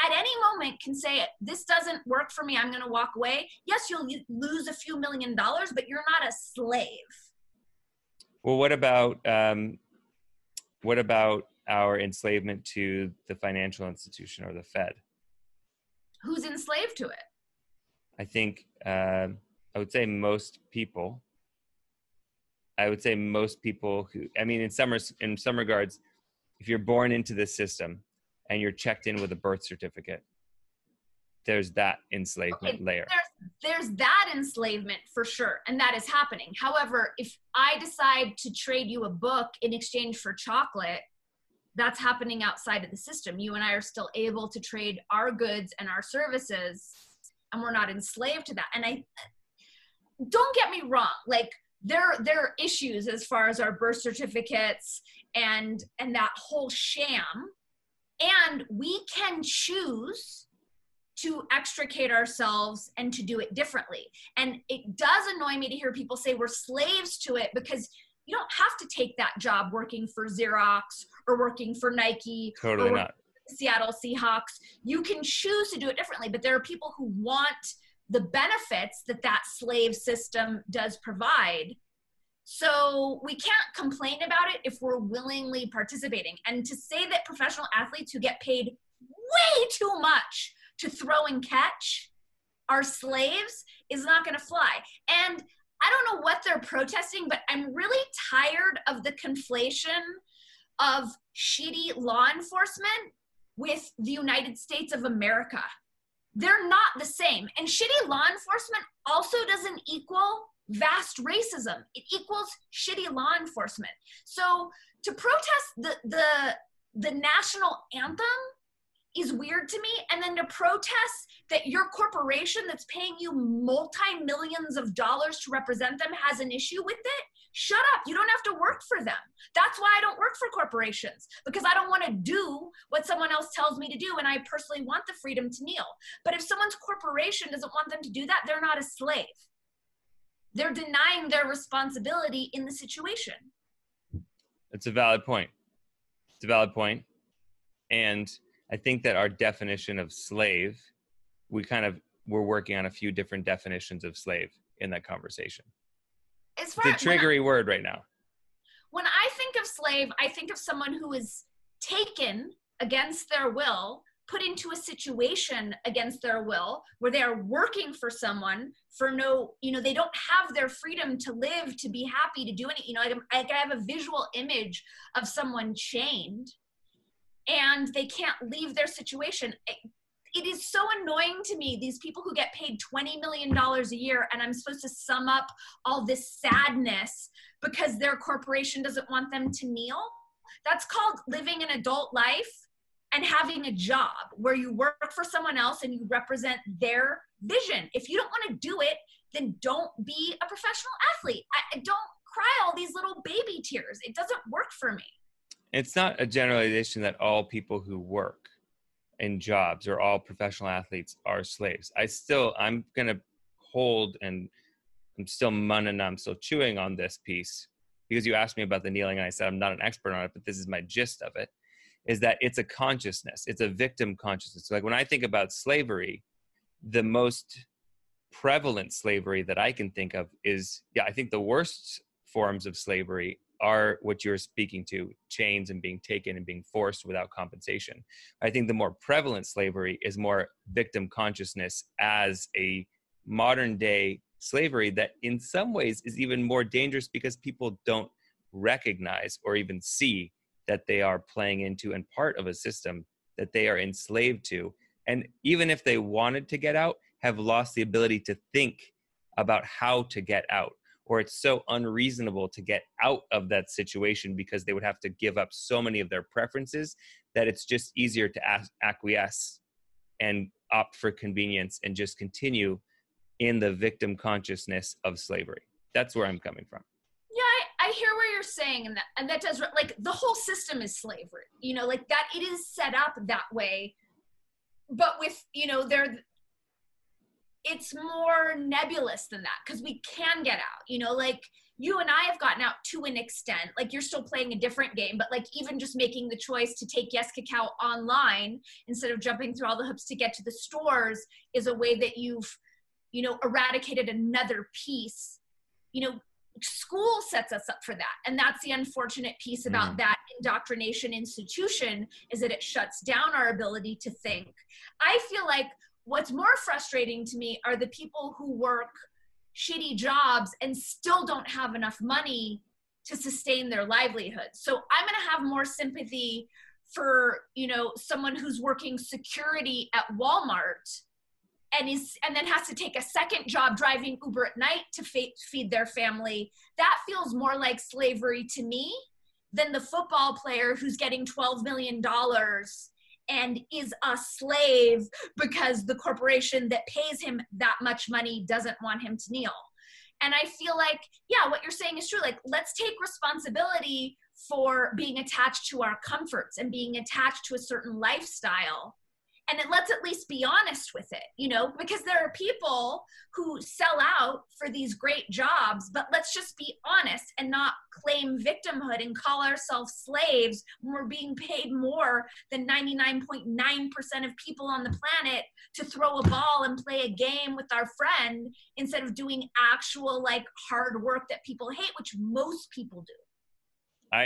at any moment can say, this doesn't work for me, I'm going to walk away. Yes, you'll lose a few million dollars, but you're not a slave. Well, what about our enslavement to the financial institution or the Fed? Who's enslaved to it? I think I would say most people. I would say most people who, I mean, in some regards, if you're born into this system and you're checked in with a birth certificate, there's that enslavement layer. There's that enslavement for sure. And that is happening. However, if I decide to trade you a book in exchange for chocolate, that's happening outside of the system. You and I are still able to trade our goods and our services, and we're not enslaved to that. And I, don't get me wrong, like, there are issues as far as our birth certificates and that whole sham. And we can choose to extricate ourselves and to do it differently. And it does annoy me to hear people say we're slaves to it, because you don't have to take that job working for Xerox or working for Nike. Totally not. Seattle Seahawks. You can choose to do it differently, but there are people who want the benefits that that slave system does provide. So we can't complain about it if we're willingly participating. And to say that professional athletes who get paid way too much to throw and catch are slaves is not going to fly. And I don't know what they're protesting, but I'm really tired of the conflation of shitty law enforcement with the United States of America. They're not the same. And shitty law enforcement also doesn't equal vast racism. It equals shitty law enforcement. So to protest the national anthem is weird to me. And then to protest that your corporation that's paying you multi-millions of dollars to represent them has an issue with it, shut up. You don't have to work for them. That's why I don't work for corporations, because I don't want to do what someone else tells me to do, and I personally want the freedom to kneel. But if someone's corporation doesn't want them to do that, they're not a slave. They're denying their responsibility in the situation. It's a valid point. It's a valid point. And I think that our definition of slave, we're working on a few different definitions of slave in that conversation. It's a triggery word right now. When I think of slave, I think of someone who is taken against their will, put into a situation against their will, where they are working for someone for no, they don't have their freedom to live, to be happy, to do anything. I have a visual image of someone chained and they can't leave their situation. It is so annoying to me, these people who get paid $20 million a year, and I'm supposed to sum up all this sadness because their corporation doesn't want them to kneel. That's called living an adult life and having a job where you work for someone else and you represent their vision. If you don't want to do it, then don't be a professional athlete. Don't cry all these little baby tears. It doesn't work for me. It's not a generalization that all people who work in jobs or all professional athletes are slaves. I'm going to hold, and I'm still chewing on this piece, because you asked me about the kneeling and I said I'm not an expert on it, but this is my gist of it, is that it's a consciousness. It's a victim consciousness. So like when I think about slavery, the most prevalent slavery that I can think of is, I think the worst forms of slavery are what you're speaking to, chains and being taken and being forced without compensation. I think the more prevalent slavery is more victim consciousness as a modern day slavery that in some ways is even more dangerous, because people don't recognize or even see that they are playing into and part of a system that they are enslaved to. And even if they wanted to get out, have lost the ability to think about how to get out. Or it's so unreasonable to get out of that situation because they would have to give up so many of their preferences that it's just easier to acquiesce and opt for convenience and just continue in the victim consciousness of slavery. That's where I'm coming from. Yeah, I hear what you're saying. And that does, like, the whole system is slavery, like that, it is set up that way. But with, it's more nebulous than that, because we can get out, like you and I have gotten out to an extent, like you're still playing a different game, but like even just making the choice to take Yes Cacao online instead of jumping through all the hoops to get to the stores is a way that you've, eradicated another piece. School sets us up for that. And that's the unfortunate piece about that indoctrination institution, is that it shuts down our ability to think. I feel like what's more frustrating to me are the people who work shitty jobs and still don't have enough money to sustain their livelihood. So I'm going to have more sympathy for, you know, someone who's working security at Walmart and then has to take a second job driving Uber at night to feed their family. That feels more like slavery to me than the football player who's getting $12 million and is a slave because the corporation that pays him that much money doesn't want him to kneel. And I feel like, yeah, what you're saying is true. Like, let's take responsibility for being attached to our comforts and being attached to a certain lifestyle. And then let's at least be honest with it, you know, because there are people who sell out for these great jobs, but let's just be honest and not claim victimhood and call ourselves slaves when we're being paid more than 99.9% of people on the planet to throw a ball and play a game with our friend instead of doing actual, like, hard work that people hate, which most people do.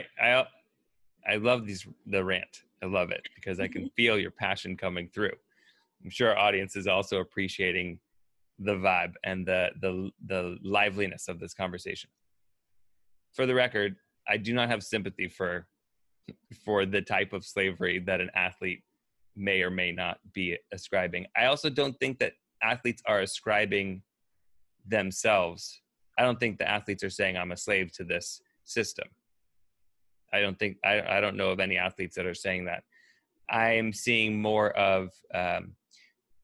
I love the rant. I love it because I can feel your passion coming through. I'm sure our audience is also appreciating the vibe and the liveliness of this conversation. For the record, I do not have sympathy for the type of slavery that an athlete may or may not be ascribing. I also don't think that athletes are ascribing themselves. I don't think the athletes are saying, I'm a slave to this system. I don't know of any athletes that are saying that. I am seeing more of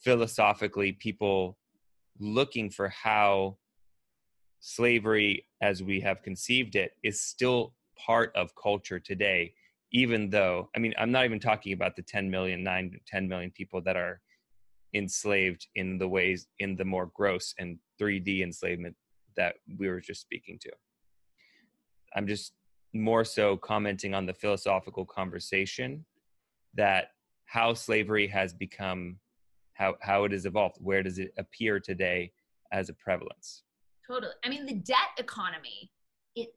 philosophically people looking for how slavery as we have conceived it is still part of culture today, even though, I mean, I'm not even talking about the 10 million people that are enslaved in the ways, in the more gross and 3D enslavement that we were just speaking to. I'm just more so commenting on the philosophical conversation that how slavery has become, how it has evolved, where does it appear today as a prevalence? Totally. I mean, the debt economy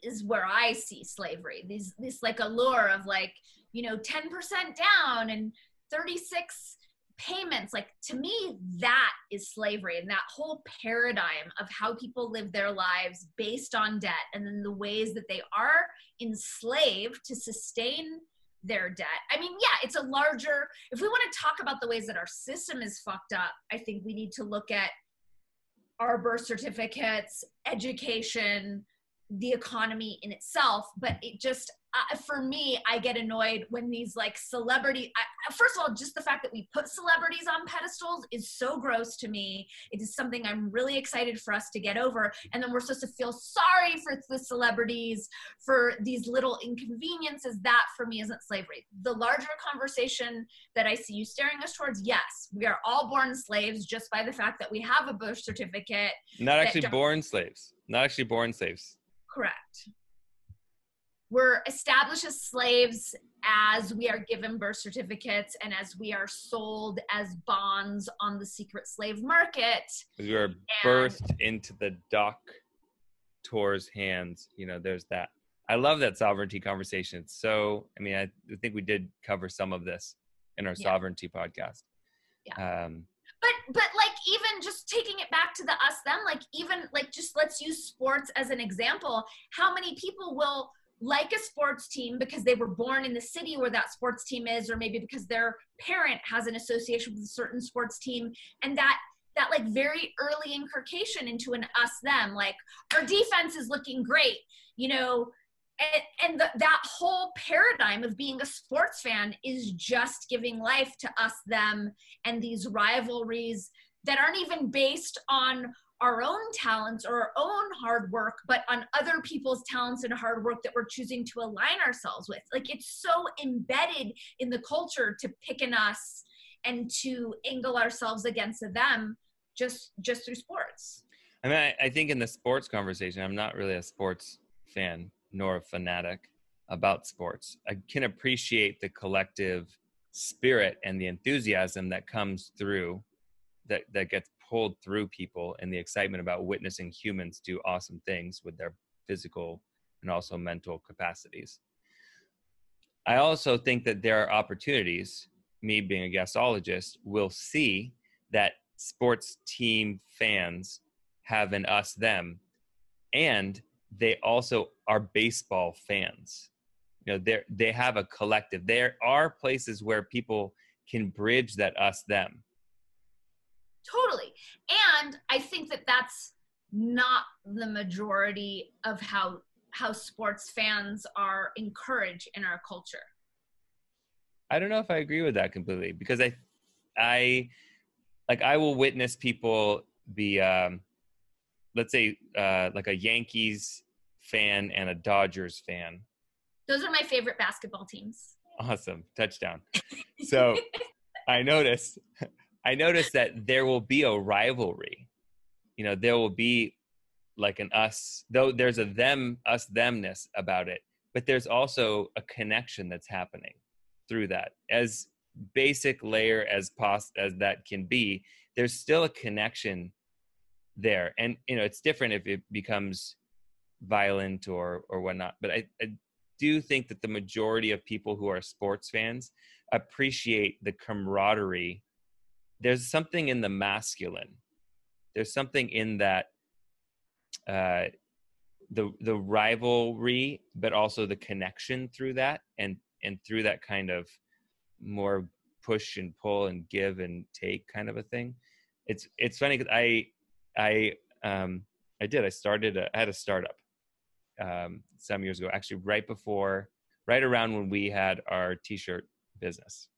is where I see slavery. This like allure of, like, you know, 10% down and 36 payments. Like, to me, that is slavery, and that whole paradigm of how people live their lives based on debt and then the ways that they are enslaved to sustain their debt. I mean, yeah, it's a larger, if we want to talk about the ways that our system is fucked up, I think we need to look at our birth certificates, education, the economy in itself. But it just, for me, I get annoyed when these, like, celebrity, first of all, just the fact that we put celebrities on pedestals is so gross to me. It is something I'm really excited for us to get over. And then we're supposed to feel sorry for the celebrities for these little inconveniences. That for me isn't slavery. The larger conversation that I see you staring us towards, yes, we are all born slaves just by the fact that we have a birth certificate. Not actually born slaves. Correct. We're established as slaves as we are given birth certificates and as we are sold as bonds on the secret slave market. We are birthed into the doctor's hands. You know, there's that. I love that sovereignty conversation. It's so, I mean, I think we did cover some of this in our sovereignty podcast. Yeah. But like, even just taking it back to the us, them, like, even like, just let's use sports as an example. How many people will like a sports team because they were born in the city where that sports team is, or maybe because their parent has an association with a certain sports team, and that like very early inculcation into an us, them, like, our defense is looking great, you know, and that whole paradigm of being a sports fan is just giving life to us, them, and these rivalries that aren't even based on our own talents or our own hard work, but on other people's talents and hard work that we're choosing to align ourselves with. Like, it's so embedded in the culture to pick an us and to angle ourselves against them just through sports. I mean, I think in the sports conversation, I'm not really a sports fan nor a fanatic about sports. I can appreciate the collective spirit and the enthusiasm that comes through, that gets pulled through people, and the excitement about witnessing humans do awesome things with their physical and also mental capacities. I also think that there are opportunities, me being a gasologist, will see that sports team fans have an us them, and they also are baseball fans. You know, they have a collective. There are places where people can bridge that us them. Totally. And I think that that's not the majority of how sports fans are encouraged in our culture. I don't know if I agree with that completely, because I will witness people be, let's say, like a Yankees fan and a Dodgers fan. Those are my favorite basketball teams. Awesome. Touchdown. So I noticed that there will be a rivalry. You know, there will be like an us, though there's a them, us, themness about it, but there's also a connection that's happening through that. As basic layer as that can be, there's still a connection there. And, you know, it's different if it becomes violent or whatnot. But I do think that the majority of people who are sports fans appreciate the camaraderie. There's something in the masculine. There's something in that the rivalry, but also the connection through that, and through that kind of more push and pull and give and take kind of a thing. It's funny because I had a startup some years ago, actually right around when we had our t-shirt business,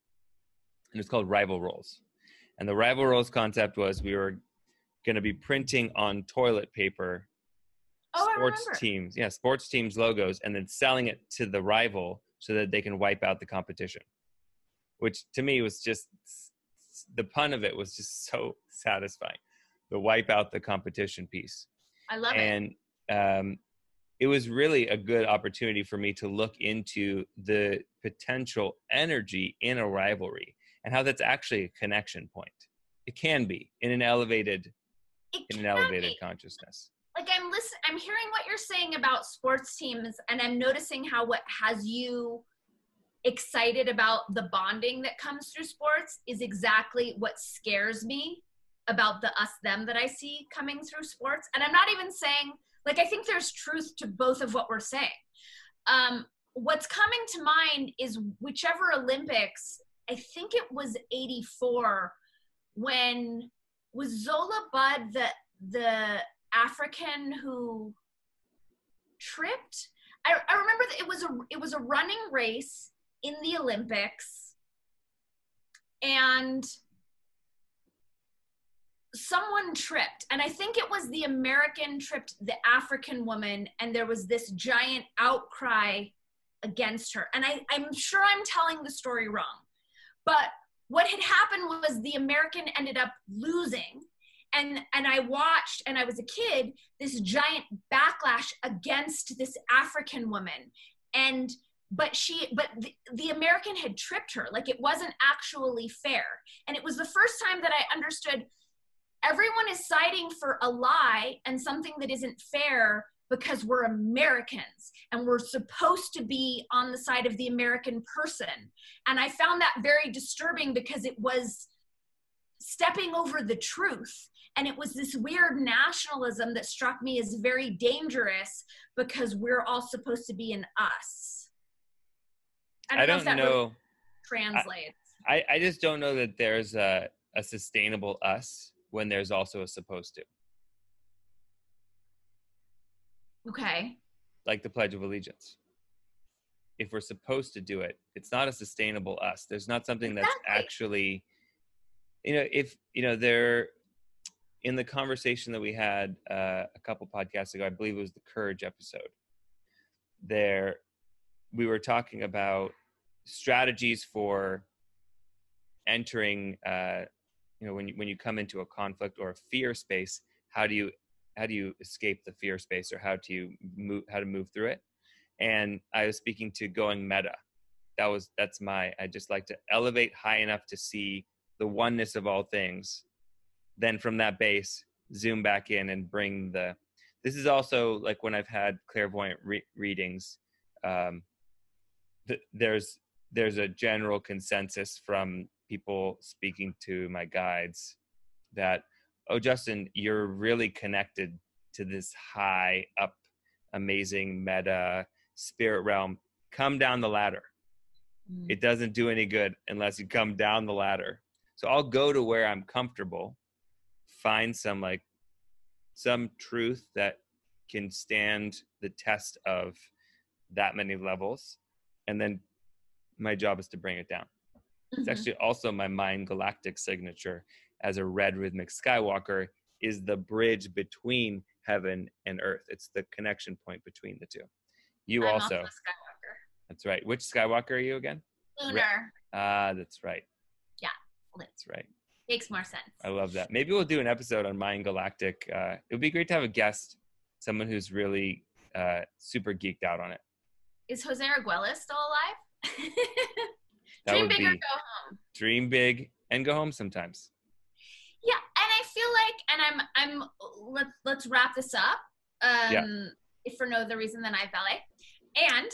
and it's called Rival Roles. And the Rival Roles concept was we were going to be printing on toilet paper sports teams logos, and then selling it to the rival so that they can wipe out the competition, which to me was just, the pun of it was just so satisfying. The wipe out the competition piece. I love it. And it was really a good opportunity for me to look into the potential energy in a rivalry and how that's actually a connection point. It can be in an elevated consciousness. Like I'm hearing what you're saying about sports teams, and I'm noticing how what has you excited about the bonding that comes through sports is exactly what scares me about the us them that I see coming through sports. And I'm not even saying, like, I think there's truth to both of what we're saying. What's coming to mind is whichever Olympics, I think it was 84, when was Zola Budd the African who tripped? I remember that it was a running race in the Olympics, and someone tripped, and I think it was the American tripped the African woman, and there was this giant outcry against her. And I'm sure I'm telling the story wrong, but what had happened was the American ended up losing. And I watched, and I was a kid, this giant backlash against this African woman. But the American had tripped her. Like, it wasn't actually fair. And it was the first time that I understood everyone is siding for a lie and something that isn't fair because we're Americans and we're supposed to be on the side of the American person. And I found that very disturbing because it was stepping over the truth. And it was this weird nationalism that struck me as very dangerous because we're all supposed to be an us. I don't know if that really translates. I just don't know that there's a sustainable us when there's also a supposed to. Okay. Like the Pledge of Allegiance. If we're supposed to do it, it's not a sustainable us. There's not something that's actually, you know, if, you know, there, in the conversation that we had a couple podcasts ago, I believe it was the Courage episode, there we were talking about strategies for entering, you know, when you come into a conflict or a fear space, how do you escape the fear space, or how to move through it? And I was speaking to going meta. I just like to elevate high enough to see the oneness of all things. Then from that base, zoom back in and bring the, this is also like when I've had clairvoyant readings, there's a general consensus from people speaking to my guides that, oh, Justin, you're really connected to this high up, amazing meta spirit realm. Come down the ladder. It doesn't do any good unless you come down the ladder. So I'll go to where I'm comfortable, find some truth that can stand the test of that many levels. And then my job is to bring it down. It's actually also my Mind Galactic signature as a red rhythmic skywalker is the bridge between heaven and earth. It's the connection point between the two. I'm also a Skywalker. That's right. Which Skywalker are you again? Lunar. That's right. Yeah. That's right. Makes more sense. I love that. Maybe we'll do an episode on Mind Galactic. It would be great to have a guest, someone who's really super geeked out on it. Is Jose Arguelles still alive? Dream big or go home. Dream big and go home sometimes. Yeah, and I feel like, and let's wrap this up. If for no other reason than I ballet. And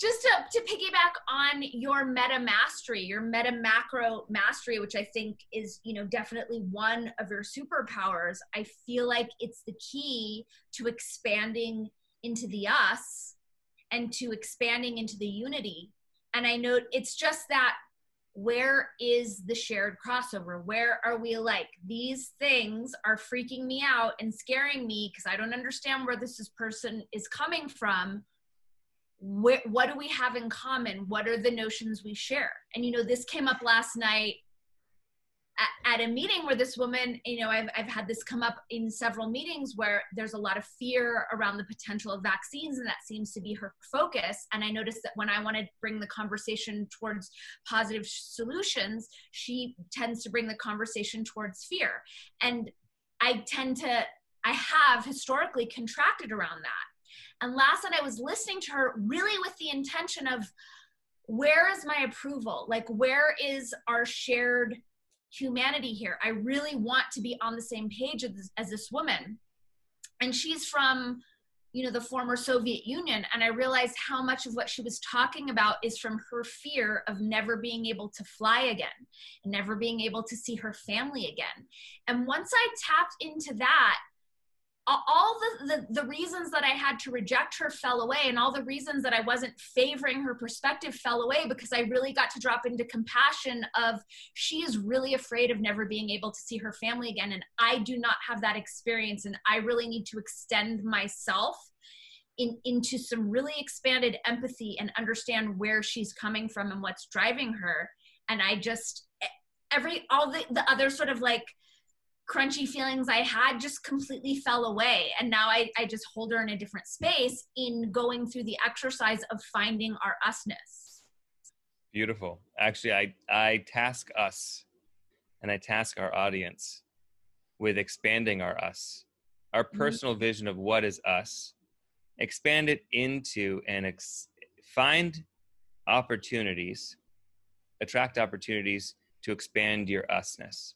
just to piggyback on your meta mastery, your meta macro mastery, which I think is, definitely one of your superpowers. I feel like it's the key to expanding into the us and to expanding into the unity. And I know it's just that, where is the shared crossover? Where are we like, these things are freaking me out and scaring me because I don't understand where this person is coming from. What do we have in common? What are the notions we share? And, this came up last night at a meeting where this woman, I've had this come up in several meetings where there's a lot of fear around the potential of vaccines, and that seems to be her focus. And I noticed that when I want to bring the conversation towards positive solutions, she tends to bring the conversation towards fear. And I have historically contracted around that. And last night I was listening to her really with the intention of, where is my approval? Where is our shared humanity here? I really want to be on the same page as this woman. And she's from, the former Soviet Union. And I realized how much of what she was talking about is from her fear of never being able to fly again, and never being able to see her family again. And once I tapped into that, all the reasons that I had to reject her fell away, and all the reasons that I wasn't favoring her perspective fell away, because I really got to drop into compassion of, she is really afraid of never being able to see her family again, and I do not have that experience, and I really need to extend myself into some really expanded empathy and understand where she's coming from and what's driving her. And I just, all the other sort of crunchy feelings I had just completely fell away. And now I just hold her in a different space in going through the exercise of finding our usness. Beautiful. Actually, I task us, and I task our audience with expanding our us, our personal vision of what is us, expand it into and find opportunities, attract opportunities to expand your usness.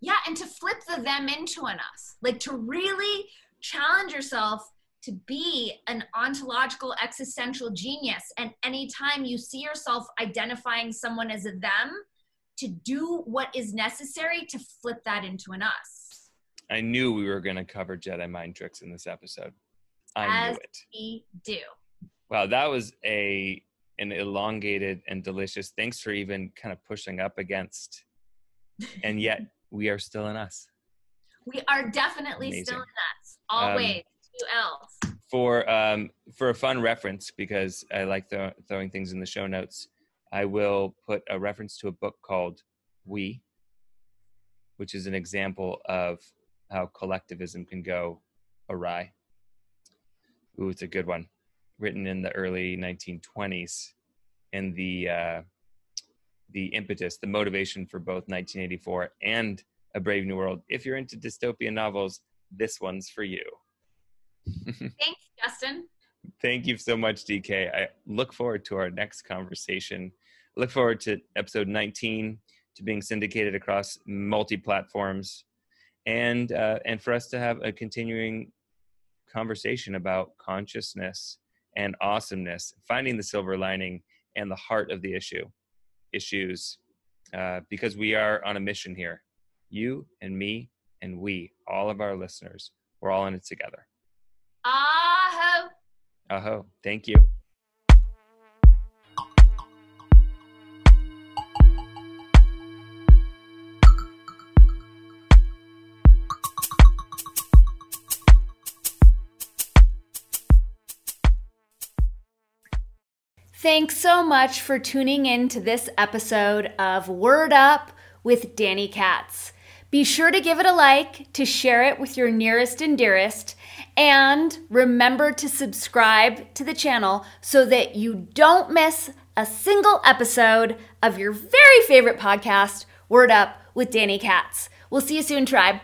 Yeah, and to flip the them into an us, to really challenge yourself to be an ontological existential genius. And anytime you see yourself identifying someone as a them, to do what is necessary to flip that into an us. I knew we were going to cover Jedi mind tricks in this episode. As knew it. We do. Wow, that was an elongated and delicious. Thanks for even kind of pushing up against, and yet. We are still in us. We are definitely still in us, always. For a fun reference, because I like throwing things in the show notes, I will put a reference to a book called We, which is an example of how collectivism can go awry. Ooh, it's a good one. Written in the early 1920s, and the impetus, the motivation for both 1984 and A Brave New World. If you're into dystopian novels, this one's for you. Thanks, Justin. Thank you so much, DK. I look forward to our next conversation. I look forward to episode 19, to being syndicated across multi-platforms, and for us to have a continuing conversation about consciousness and awesomeness, finding the silver lining and the heart of the issues, because we are on a mission here. You and me and we, all of our listeners, we're all in it together. Aho. Aho. Thank you. Thanks so much for tuning in to this episode of Word Up with Danny Katz. Be sure to give it a like, to share it with your nearest and dearest, and remember to subscribe to the channel so that you don't miss a single episode of your very favorite podcast, Word Up with Danny Katz. We'll see you soon, tribe.